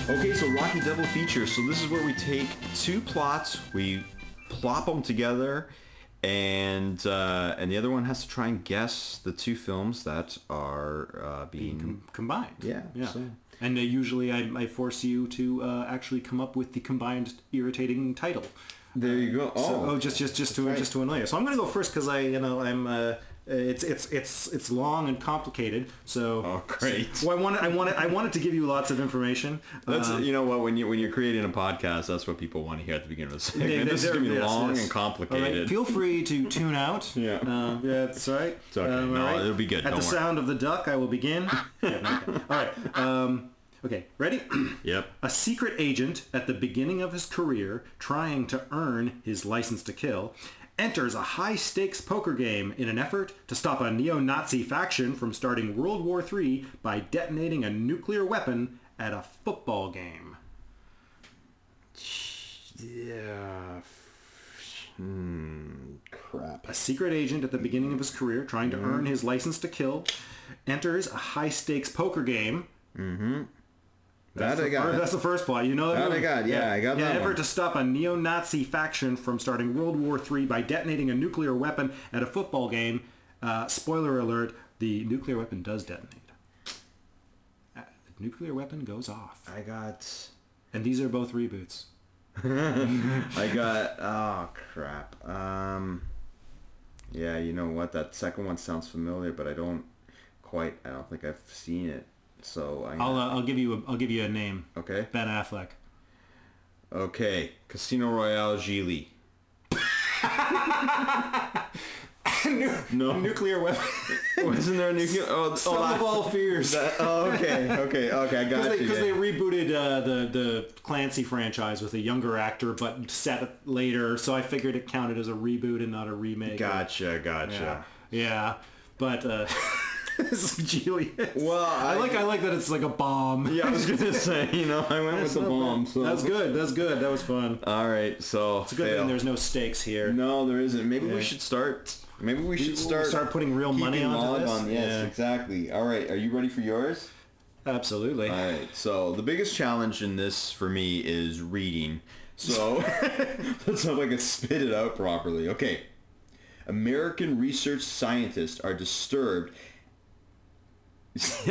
Okay, so Rocky Double Feature. So this is where we take two plots, we plop them together, and uh, and the other one has to try and guess the two films that are uh, being... Com- combined. Yeah. yeah. So. And uh, usually I, I force you to uh, actually come up with the combined irritating title. There you go. Oh, so, oh just just just to right. just to annoy you. So I'm going to go first because I you know I'm uh, It's it's it's it's long and complicated. So oh great! So, well, I wanted I wanted I wanted to give you lots of information. That's um, you know what when you when you're creating a podcast, that's what people want to hear at the beginning of the segment. They, they, this is gonna be yes, long yes. and complicated. Right. Feel free to tune out. yeah, uh, yeah, that's right. It's okay. Um, no, right. It'll be good. At Don't the worry. sound of the duck, I will begin. yeah, okay. All right. Um, okay, ready? Yep. A secret agent at the beginning of his career, trying to earn his license to kill, enters a high-stakes poker game in an effort to stop a neo-Nazi faction from starting World War Three by detonating a nuclear weapon at a football game. Yeah. Hmm. Crap. A secret agent at the beginning of his career, trying to mm-hmm. earn his license to kill, enters a high-stakes poker game. Mm-hmm. That's, that the I got. First, that's the first plot. You know that. That I got. Yeah, yeah, I got yeah, that. An effort one. to stop a neo-Nazi faction from starting World War Three by detonating a nuclear weapon at a football game. Uh, spoiler alert: the nuclear weapon does detonate. Uh, the nuclear weapon goes off. I got. And these are both reboots. I got. Oh crap. Um. Yeah, you know what? That second one sounds familiar, but I don't quite. I don't think I've seen it. So I I'll uh, I'll give you a I'll give you a name. Okay. Ben Affleck. Okay. Casino Royale Gigli. nu- no. Nuclear weapon. Wasn't there a nuclear? Oh, Some oh, of all fears. That, oh, okay. Okay. Okay. I got Cause they, you. Because they rebooted uh, the the Clancy franchise with a younger actor, but set it later. So I figured it counted as a reboot and not a remake. Gotcha. Or, gotcha. Yeah. yeah. But. Uh, Gigli. Well, I, I like I like that it's like a bomb. Yeah, I was gonna say, you know, I went with the bomb. So. That's good. That's good. That was fun. All right, so it's a good fail. thing there's no stakes here. No, there isn't. Maybe yeah. we should start. Maybe we should start we'll start putting real money onto this. On, yes, yeah. exactly. All right, are you ready for yours? Absolutely. All right. So the biggest challenge in this for me is reading. So let's hope I can spit it out properly. Okay. American research scientists are disturbed.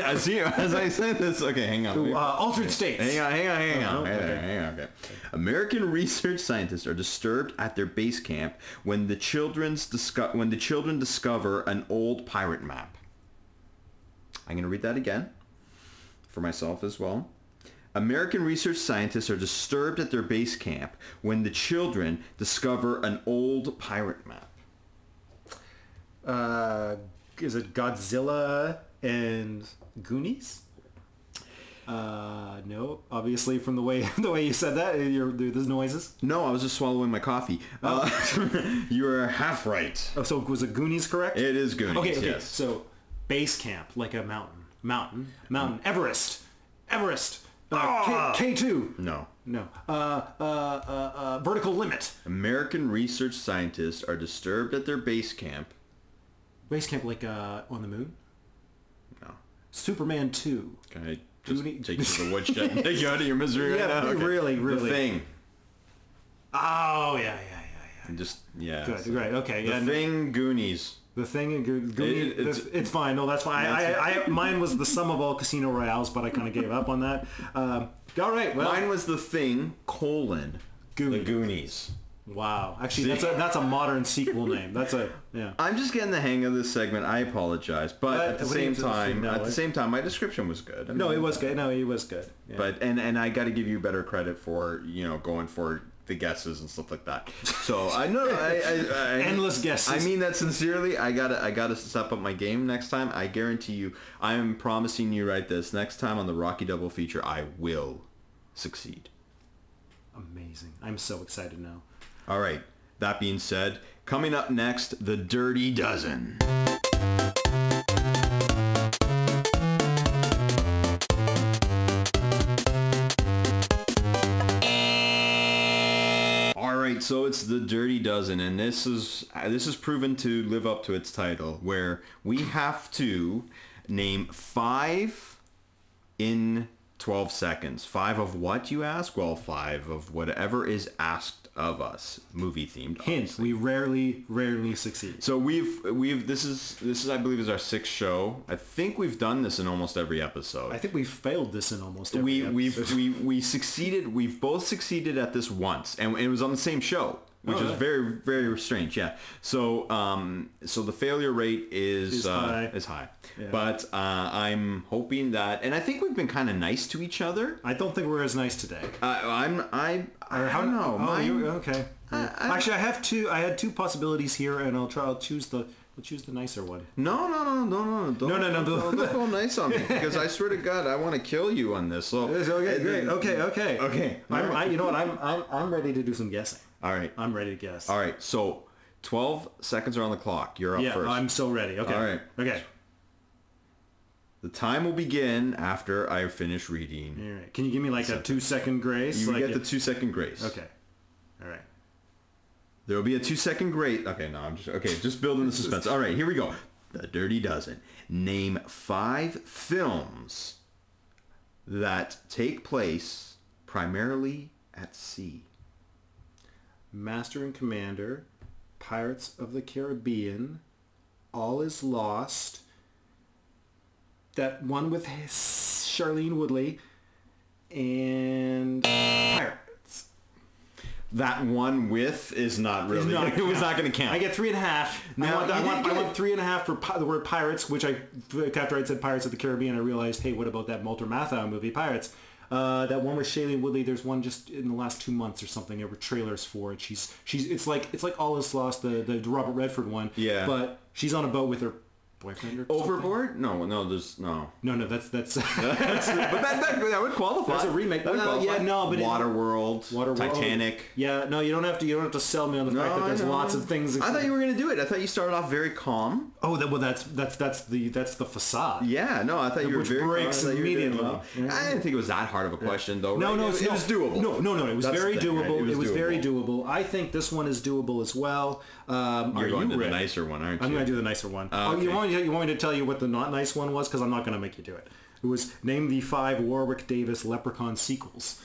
I see. As I said this, okay, hang on. Uh, altered states. Hang on, hang on, hang on. Oh, okay. Hang on, hang on. Okay. American research scientists are disturbed at their base camp when the children's disco- when the children discover an old pirate map. I'm going to read that again for myself as well. American research scientists are disturbed at their base camp when the children discover an old pirate map. Uh, is it Godzilla? And Goonies? Uh, no. Obviously, from the way the way you said that, you're, there's noises. No, I was just swallowing my coffee. Oh. Uh, you are half right. Oh, so was it Goonies correct? It is Goonies, okay, okay. yes. So, base camp, like a mountain. Mountain. Mountain. Mm. Everest. Everest. Uh, K- K2. No. No. Uh, uh, uh, uh, vertical limit. American research scientists are disturbed at their base camp. Base camp like uh, on the moon? Superman two. Can I just Goonies. take you to the woodshed and take you out of your misery right yeah, now? Okay. really, really. The Thing. Oh, yeah, yeah, yeah, yeah. And just, yeah. Good, so right, okay. The yeah, Thing, no. Goonies. The Thing and Go- Goonies. It, it's, it's fine. No, that's fine. No, I, I, I, mine was the sum of all Casino Royales, but I kind of gave up on that. Um, all right, well. Mine was The Thing, colon, Goonies. The Goonies. Wow. Actually, that's a, that's a modern sequel name. That's a, yeah. I'm just getting the hang of this segment. I apologize. But, but at the same time, no, at the same time, my description was good. I mean, no, it was good. No, it was good. Yeah. But, and, and I got to give you better credit for, you know, going for the guesses and stuff like that. So, I know. I, I, I, Endless guesses. I mean that sincerely. I got to I gotta step up my game next time. I guarantee you, I'm promising you right this. Next time on the Rocky Double feature, I will succeed. Amazing. I'm so excited now. All right, that being said, coming up next, The Dirty Dozen. All right, so it's The Dirty Dozen, and this is this is proven to live up to its title, where we have to name five in twelve seconds. Five of what, you ask? Well, five of whatever is asked of us, movie themed. Hint: we rarely, rarely succeed. So we've we've this is this is I believe is our sixth show. I think we've done this in almost every episode. I think we've failed this in almost every we, episode. We we we succeeded. We've both succeeded at this once, and it was on the same show. which oh, is yeah. very, very strange. Yeah. So, um, so the failure rate is is uh, high. Is high. Yeah. But uh, I'm hoping that, and I think we've been kind of nice to each other. I don't think we're as nice today. Uh, I'm, I, I, I don't know. Oh, my, you, okay. I, I, Actually, I have two. I had two possibilities here, and I'll try. I'll choose the. We'll choose the nicer one. No, no, no, no, no, don't, no, no, no, don't, don't go nice on me because I swear to God, I want to kill you on this. So okay, great, okay, okay, okay. I'm, I, you know what? I'm, I'm, I'm ready to do some guessing. All right, I'm ready to guess. All right, so twelve seconds are on the clock. You're up yeah, first. Yeah, I'm so ready. Okay, all right, okay. The time will begin after I finish reading. All right. Can you give me like Seven. a two-second grace? You like get it... the two-second grace. Okay. All right. There will be a two-second great... Okay, no, I'm just... Okay, just building the suspense. All right, here we go. The Dirty Dozen. Name five films that take place primarily at sea. Master and Commander, Pirates of the Caribbean, All is Lost, that one with Charlene Woodley, and Pirate. That one with is not really... Not, it was not going to count. I get three and a half. Now, I, want, I, want, I want three and a half for pi- the word pirates, which I... After I said Pirates of the Caribbean, I realized, hey, what about that Walter Matthau movie, Pirates? Uh, that one with Shailene Woodley, there's one just in the last two months or something. There were trailers for it. She's... she's. It's like it's like All is Lost, the, the Robert Redford one. Yeah. But she's on a boat with her... boyfriend or Overboard? Something? No, no, there's no. No, no, that's that's. that's but that, that that would qualify. That's a remake. That would no, qualify. Yeah, no, but Waterworld, Waterworld, Titanic. Yeah, no, you don't have to. You don't have to sell me on the no, fact that there's lots of things. I thought you were gonna do it. I thought you started off very calm. Oh, that, well, that's that's that's the that's the facade. Yeah, no, I thought you were Which very breaks calm. immediately. I, well. I didn't think it was that hard of a question, yeah. though. Right? No, no, it, it was doable. No, no, no, it was that's very thing, doable. Right? It was, it was doable. very doable. I think this one is doable as well. Um, You're going to the nicer one, aren't you? I'm gonna do the nicer one. You want me to tell you what the not nice one was? Because I'm not going to make you do it. It was name the five Warwick Davis Leprechaun sequels.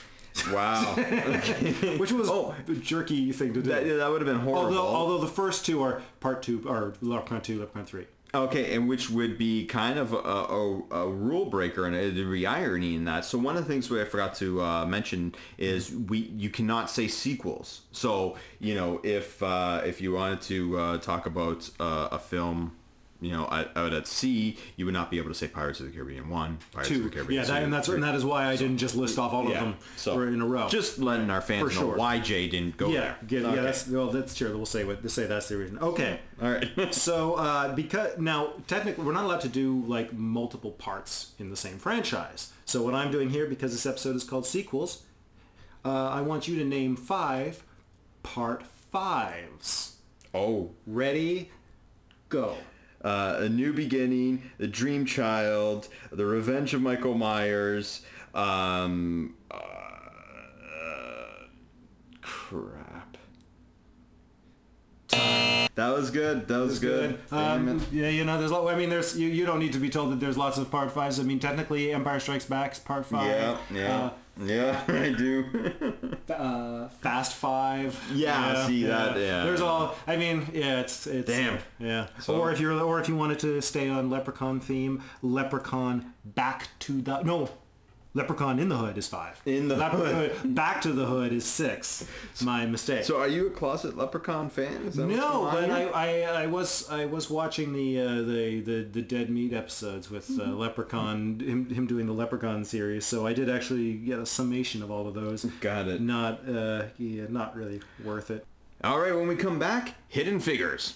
Wow. Okay. Which was oh, a jerky thing to do. That, that would have been horrible. Although, although the first two are part two, or Leprechaun two, Leprechaun three. Okay, and which would be kind of a, a, a rule breaker and the irony in that. So one of the things we I forgot to uh, mention is we you cannot say sequels. So you know if uh, if you wanted to uh, talk about uh, a film. You know, out at sea, you would not be able to say Pirates of the Caribbean one, Pirates two. of the Caribbean yeah, two. Yeah, and that's three. And that is why I so, didn't just list off all of yeah, them so in a row. Just letting our fans For know sure. why Jay didn't go yeah, there. Yeah, okay. yeah, that's well, that's true. We'll say what say that's the reason. Okay, all right. so uh, because now technically we're not allowed to do like multiple parts in the same franchise. So what I'm doing here, because this episode is called sequels, uh, I want you to name five part fives. Oh, ready, go. Uh, A New Beginning, The Dream Child, The Revenge of Michael Myers, um, uh, crap. Time. That was good. That was, was good. good. Um, yeah, you know, there's. I mean, there's. You, you don't need to be told that there's lots of part fives. I mean, technically, Empire Strikes Back's part five. Yeah, yeah. Uh, Yeah, I do. uh, Fast Five. Yeah, yeah, see that. Yeah, yeah. there's all. I mean, yeah, it's it's. Damn. Yeah. So, or if you're, or if you wanted to stay on Leprechaun theme, Leprechaun Back to the no, Leprechaun in the Hood is five. In the Lepre- Hood, Back to the Hood is six. My mistake. So, are you a closet Leprechaun fan? Is that no, but I, I, I was I was watching the uh, the, the the Dead Meat episodes with uh, Leprechaun him, him doing the Leprechaun series. So I did actually get a summation of all of those. Got it. Not uh, yeah, not really worth it. All right, when we come back, Hidden Figures.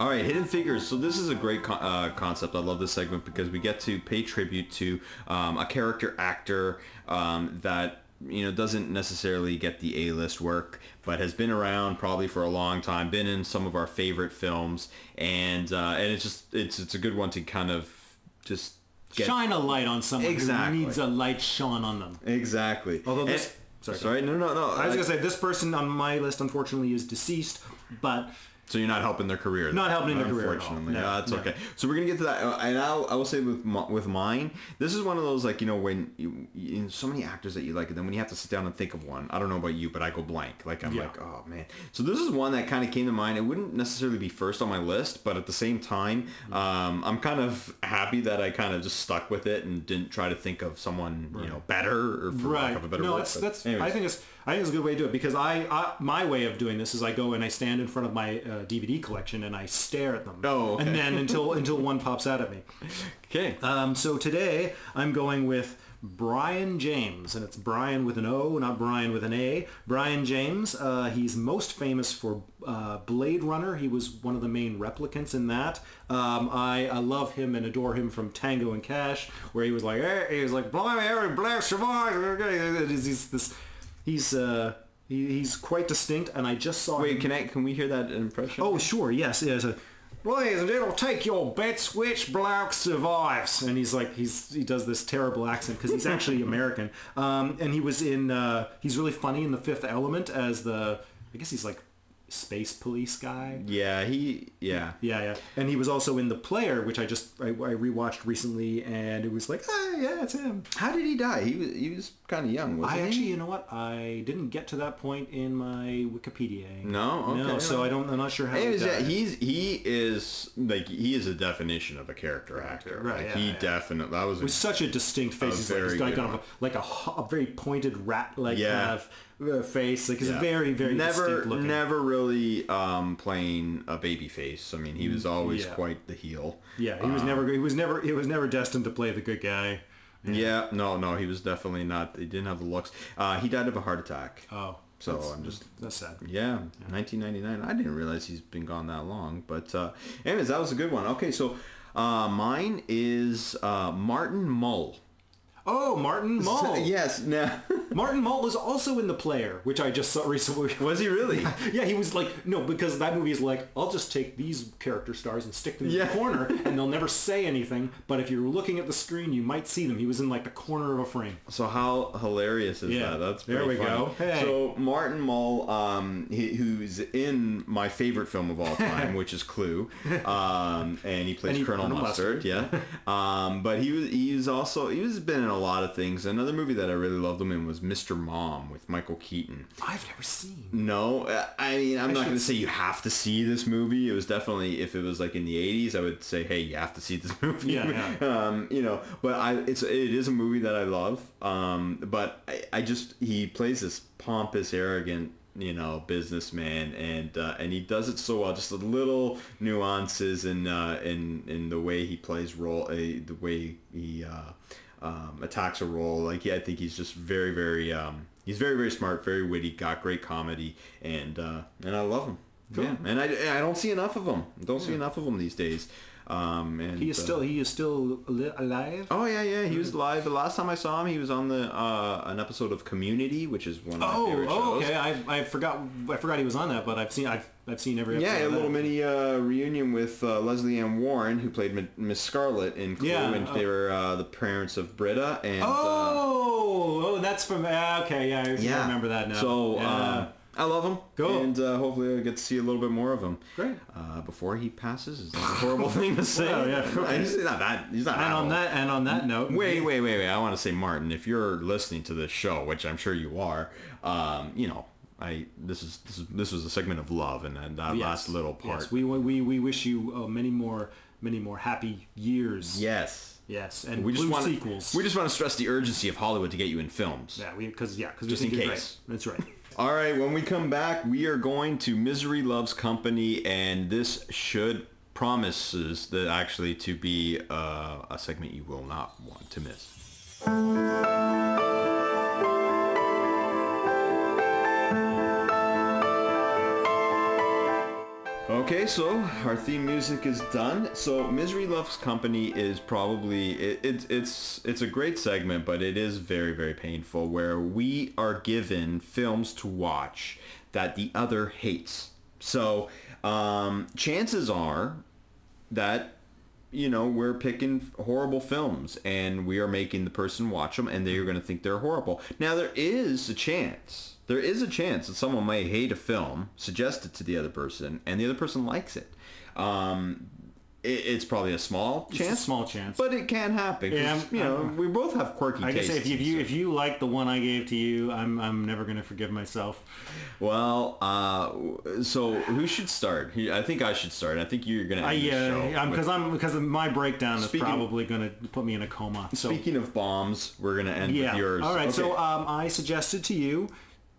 All right, Hidden Figures. So this is a great con- uh, concept. I love this segment because we get to pay tribute to um, a character actor um, that you know doesn't necessarily get the A-list work, but has been around probably for a long time. Been in some of our favorite films, and uh, and it's just it's it's a good one to kind of just get... shine a light on someone exactly. who needs a light shone on them. Exactly. Although this, and, sorry, sorry, no, no, no. I was I, gonna say this person on my list unfortunately is deceased, but. So you're not helping their career. Not helping their career, unfortunately. No, yeah, that's no. okay. So we're gonna get to that, and I'll I will say with my, with mine, this is one of those, like, you know, when you, you know, so many actors that you like, and then when you have to sit down and think of one, I don't know about you, but I go blank. Like I'm yeah. like, oh man. So this is one that kind of came to mind. It wouldn't necessarily be first on my list, but at the same time, um, I'm kind of happy that I kind of just stuck with it and didn't try to think of someone right. you know better or for right. lack of a better no, word. No, that's that's. I think it's I think it's a good way to do it, because I, I my way of doing this is I go and I stand in front of my uh, D V D collection and I stare at them. Oh, okay. And then until until one pops out at me. Okay. Um, so today I'm going with Brion James, and it's Brion with an O, not Brion with an A. Brion James, uh, he's most famous for uh, Blade Runner. He was one of the main replicants in that. Um, I, I love him and adore him from Tango and Cash, where he was like, hey, he was like, blimey, Harry, Black, Shavon. He's this, he's, uh, he, he's quite distinct, and I just saw Wait, him. can I, can we hear that impression? Oh, sure, yes, yes. Uh, Please, and it'll take your bets which bloke survives. And he's like, he's he does this terrible accent because he's actually American. Um, and he was in, uh, he's really funny in The Fifth Element as the, I guess he's like space police guy. Yeah, he, yeah. Yeah, yeah. And he was also in The Player, which I just, I, I rewatched recently, and it was like, ah, yeah, it's him. How did he die? He was, he was kind of young, wasn't I he? I actually, you know what? I didn't get to that point in my Wikipedia. No? Okay. No, so I don't, I'm not sure how he died. He's, he is, like, he is a definition of a character actor. Right, like, yeah, he yeah. definitely, that was a, With such a distinct face. A he's like, he's got kind of like a, a very pointed rat-like yeah. kind of, face, like, it's yeah. very, very never, looking. Never really um, playing a baby face. I mean, he was always yeah. quite the heel. Yeah, he was um, never. He was never. He was never destined to play the good guy. Yeah, yeah no, no, he was definitely not. He didn't have the looks. Uh, he died of a heart attack. Oh, so that's, I'm just that's sad. Yeah, yeah, nineteen ninety-nine. I didn't realize he's been gone that long. But uh, anyways, that was a good one. Okay, so uh, mine is uh, Martin Mull. Oh, Martin Mull. Yes. Now, Martin Mull was also in The Player, which I just saw recently. Was he really? Yeah, he was like, no, because that movie is like, I'll just take these character stars and stick them yeah. in the corner, and they'll never say anything, but if you're looking at the screen, you might see them. He was in like the corner of a frame. So how hilarious is yeah. that? That's pretty There we funny. Go. Hey. So Martin Mull, um, he, who's in my favorite film of all time, which is Clue, um, and he plays and he, Colonel, Colonel Mustard. Mustard. Yeah. Um, but he was, he's also, he's been in a a lot of things. Another movie that I really loved him in was Mister Mom with Michael Keaton. I've never seen. No, I mean, I'm I not going to say you have to see this movie. It was definitely, if it was like in the eighties, I would say, hey, you have to see this movie. Yeah, yeah. Um, you know, but I, it's it is a movie that I love. Um, but I, I just he plays this pompous, arrogant, you know, businessman, and uh, and he does it so well. Just the little nuances and uh, in in the way he plays role, uh, the way he. Uh, Um, attacks a role. Like, yeah, I think he's just very, very, um, he's very, very smart, very witty, got great comedy, and uh, and I love him. Cool. Yeah, and I, I don't see enough of him. Don't see yeah. enough of him these days. Um, and he is uh, still, he is still alive. Oh yeah, yeah, he was alive. The last time I saw him, he was on the uh, an episode of Community, which is one of oh, my favorite oh, shows. Okay, I I forgot I forgot he was on that, but I've seen I've I've seen every episode. Yeah, a little mini uh, reunion with uh, Leslie Ann Warren, who played Miss Scarlet in Clue, yeah, and oh. they were uh, the parents of Britta. And oh, uh, oh, that's from uh, okay, yeah, I yeah. remember that now. So. Yeah. Uh, I love him. Cool. And uh, hopefully I get to see a little bit more of him. Great. Uh, before he passes, is that a horrible thing to say? Oh, yeah. No, he's not that. He's not. And on that, and on that note, wait, wait, wait, wait. I want to say, Martin, if you're listening to this show, which I'm sure you are, um, you know, I this is this is this was a segment of love, and, and that yes. last little part. Yes. We we we wish you uh, many more many more happy years. Yes. Yes, and we just want sequels. We just want to stress the urgency of Hollywood to get you in films. Yeah, because yeah, because just in case. Right. That's right. All right, when we come back, we are going to Misery Loves Company, and this should promises that actually to be uh, a segment you will not want to miss. Okay, so our theme music is done. So Misery Loves Company is probably, it, it, it's it's a great segment, but it is very, very painful, where we are given films to watch that the other hates. So um, chances are that you know, we're picking horrible films and we are making the person watch them and they're going to think they're horrible. Now, there is a chance. There is a chance that someone may hate a film, suggest it to the other person, and the other person likes it. Um, it it's probably a small chance. It's a small chance. But it can happen. Yeah, you know, I'm, we both have quirky I tastes. I guess if you, if you, if you like the one I gave to you, I'm I'm never going to forgive myself. Well, uh, so who should start? I think I should start. I think you're going to end the show. Because I'm because my breakdown speaking, is probably going to put me in a coma. So. Speaking of bombs, we're going to end yeah. with yours. All right, okay. so um, I suggested to you...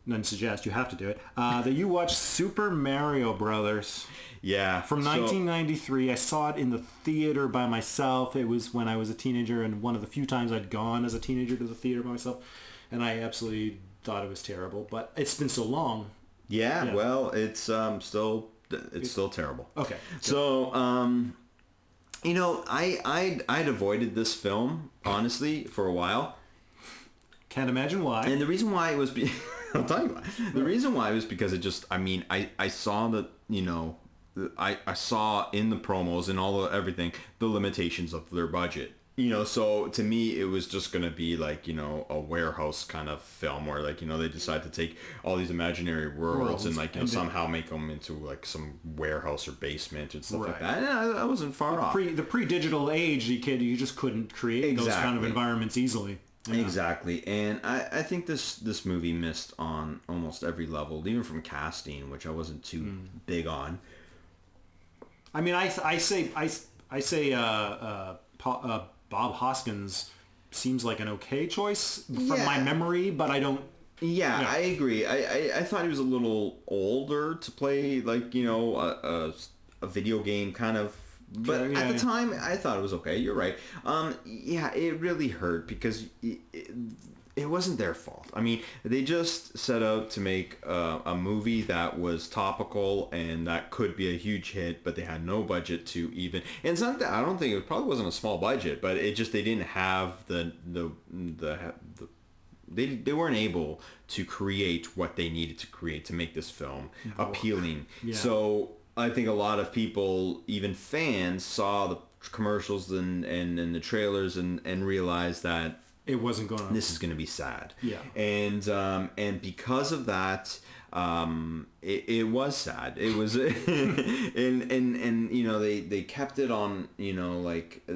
Then suggest you have to do it. Uh, that you watch Super Mario Brothers. Yeah, from nineteen ninety-three. So, I saw it in the theater by myself. It was when I was a teenager, and one of the few times I'd gone as a teenager to the theater by myself, and I absolutely thought it was terrible. But it's been so long. Yeah, yeah. well, it's um still it's, it's still terrible. Okay. So um, you know, I I I'd avoided this film honestly for a while. Can't imagine why. And the reason why it was. Be- I'll tell you why. The reason why was because it just, I mean, I, I saw the, you know, I, I saw in the promos and all the, everything, the limitations of their budget. You know, so to me, it was just going to be like, you know, a warehouse kind of film where like, you know, they decide to take all these imaginary worlds, worlds. and like, you know, and somehow make them into like some warehouse or basement and stuff right. like that. And I, I wasn't far the off. Pre, the pre-digital age, you, kid, you just couldn't create exactly. those kind of environments easily. Yeah. Exactly, and I, I think this, this movie missed on almost every level, even from casting, which I wasn't too mm. big on. I mean, I I say I, I say uh, uh, uh, Bob Hoskins seems like an okay choice from yeah. my memory, but I don't. Yeah, you know. I agree. I, I, I thought he was a little older to play, like you know, a a, a video game kind of. But yeah, at the yeah. time, I thought it was okay. You're right. Um, yeah, it really hurt because it, it, it wasn't their fault. I mean, they just set out to make uh, a movie that was topical and that could be a huge hit, but they had no budget to even. And it's not that I don't think it probably wasn't a small budget, but it just they didn't have the the the. the They they weren't able to create what they needed to create to make this film oh. appealing. Yeah. So. I think a lot of people, even fans, saw the commercials and, and, and the trailers and, and realized that it wasn't going. This is going to be sad. Yeah. And um and because of that, um it, it was sad. It was, and and and you know they they kept it on. You know like uh,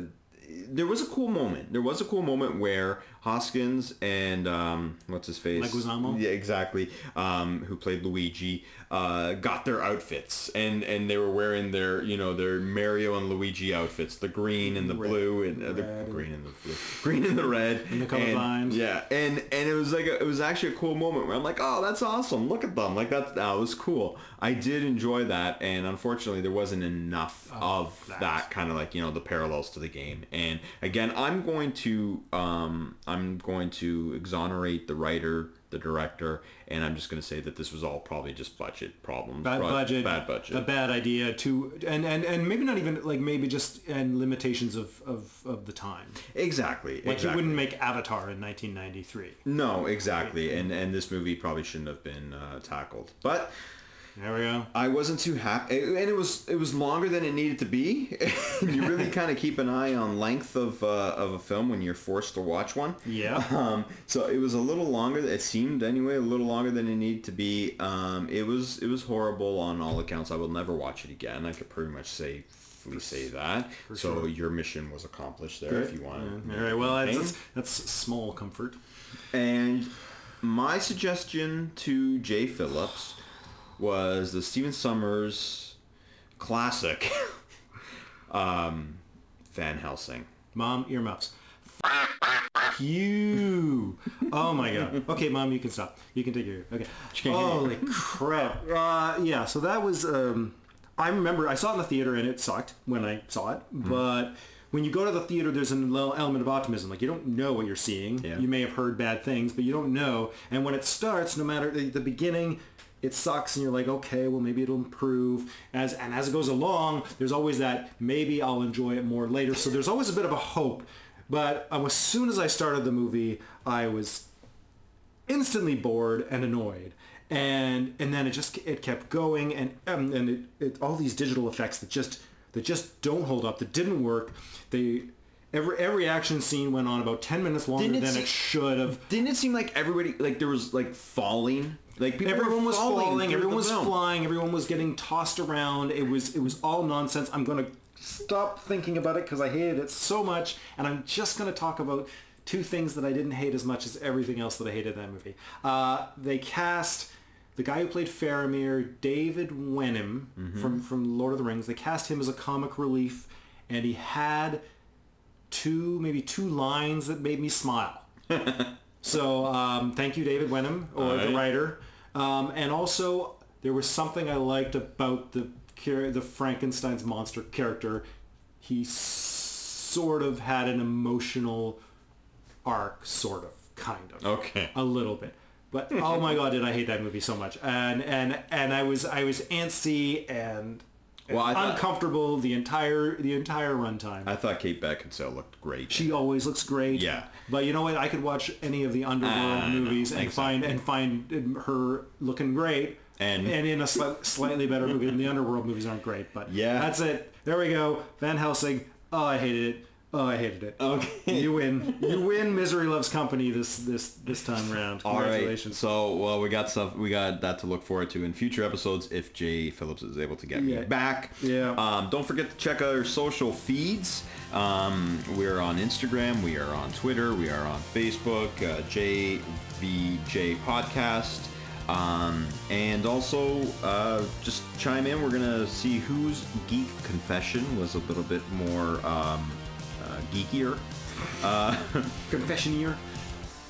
there was a cool moment. There was a cool moment where Hoskins and um what's his face? Leguizamo. Yeah, exactly. Um, who played Luigi? Uh, got their outfits, and and they were wearing their you know their Mario and Luigi outfits, the green and the red, blue and uh, the red. green and the blue, green and the red, and the color lines. Yeah, and and it was like a, it was actually a cool moment where I'm like, oh, that's awesome. Look at them. Like that that was cool. I did enjoy that, and unfortunately, there wasn't enough oh, of that, that kind of like you know the parallels to the game. And again, I'm going to um. I'm going to exonerate the writer, the director, and I'm just going to say that this was all probably just budget problems. Bad budget. Bad budget. A bad idea, too. And, and, and maybe not even, like, maybe just and limitations of, of, of the time. Exactly. Like, exactly. You wouldn't make Avatar in nineteen ninety-three. No, exactly. Right. And, and this movie probably shouldn't have been uh, tackled. But... There we go. I wasn't too happy, and it was it was longer than it needed to be. You really kind of keep an eye on length of uh, of a film when you're forced to watch one. Yeah. Um, so it was a little longer. It seemed anyway a little longer than it needed to be. Um, it was it was horrible on all accounts. I will never watch it again. I could pretty much say. We say that. For so sure. Your mission was accomplished there. Good. If you want. Yeah. All right. Well, that's that's small comfort. And my suggestion to Jay Phillips. Was the Stephen Sommers classic um, Van Helsing. Mom, earmuffs. F- you. Oh, my God. Okay, Mom, you can stop. You can take your... Okay. Holy crap. Uh, yeah, so that was... Um, I remember I saw it in the theater, and it sucked when I saw it, mm-hmm. but... When you go to the theater, there's an element of optimism. Like, you don't know what you're seeing. Yeah. You may have heard bad things, but you don't know. And when it starts, no matter the, the beginning, it sucks, and you're like, okay, well, maybe it'll improve. As And as it goes along, there's always that, maybe I'll enjoy it more later. So there's always a bit of a hope. But um, as soon as I started the movie, I was instantly bored and annoyed. And and then it just it kept going, and, um, and it, it all these digital effects that just... that just don't hold up, that didn't work. They every every action scene went on about ten minutes longer it than se- it should have. Didn't it seem like everybody, like there was like falling? Like people everyone was falling, falling everyone was film. flying, everyone was getting tossed around. It was it was all nonsense. I'm going to stop thinking about it because I hated it so much, and I'm just going to talk about two things that I didn't hate as much as everything else that I hated in that movie. Uh, they cast the guy who played Faramir, David Wenham, mm-hmm. from, from Lord of the Rings. They cast him as a comic relief, and he had two, maybe two lines that made me smile. So um, thank you, David Wenham, or right. the writer. Um, and also, there was something I liked about the the Frankenstein's monster character. He sort of had an emotional arc, sort of, kind of. Okay. A little bit. But oh my God, did I hate that movie so much. And and, and I was I was antsy and, and well, thought, uncomfortable the entire the entire runtime. I thought Kate Beckinsale looked great. She always looks great. Yeah. But you know what? I could watch any of the Underworld uh, movies no, and find so. and find her looking great. And, and in a sli- slightly better movie. And the Underworld movies aren't great, but yeah. That's it. There we go. Van Helsing. Oh, I hated it. Oh, I hated it. Okay. You win. You win Misery Loves Company this this, this time around. Congratulations. All right. So, well, we got stuff. We got that to look forward to in future episodes if Jay Phillips is able to get yeah. me back. Yeah. Um, don't forget to check out our social feeds. Um, we're on Instagram. We are on Twitter. We are on Facebook. Uh, J V J Podcast. Um, and also, uh, just chime in. We're going to see whose geek confession was a little bit more... Um, Uh, geekier. Uh, Confessioneer.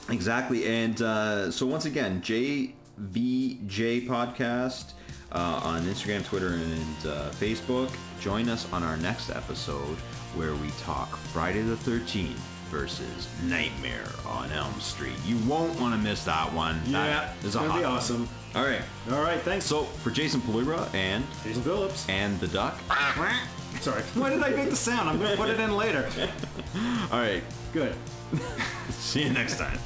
Exactly. And uh, so once again, J V J Podcast uh, on Instagram, Twitter, and uh, Facebook. Join us on our next episode where we talk Friday the thirteenth versus Nightmare on Elm Street. You won't want to miss that one. Yeah. That is a hot be awesome. One. All right. All right. Thanks. So for Jason Palura and Jason Phillips and the duck. Sorry. Why did I make the sound? I'm going to put it in later. All right. Good. See you next time.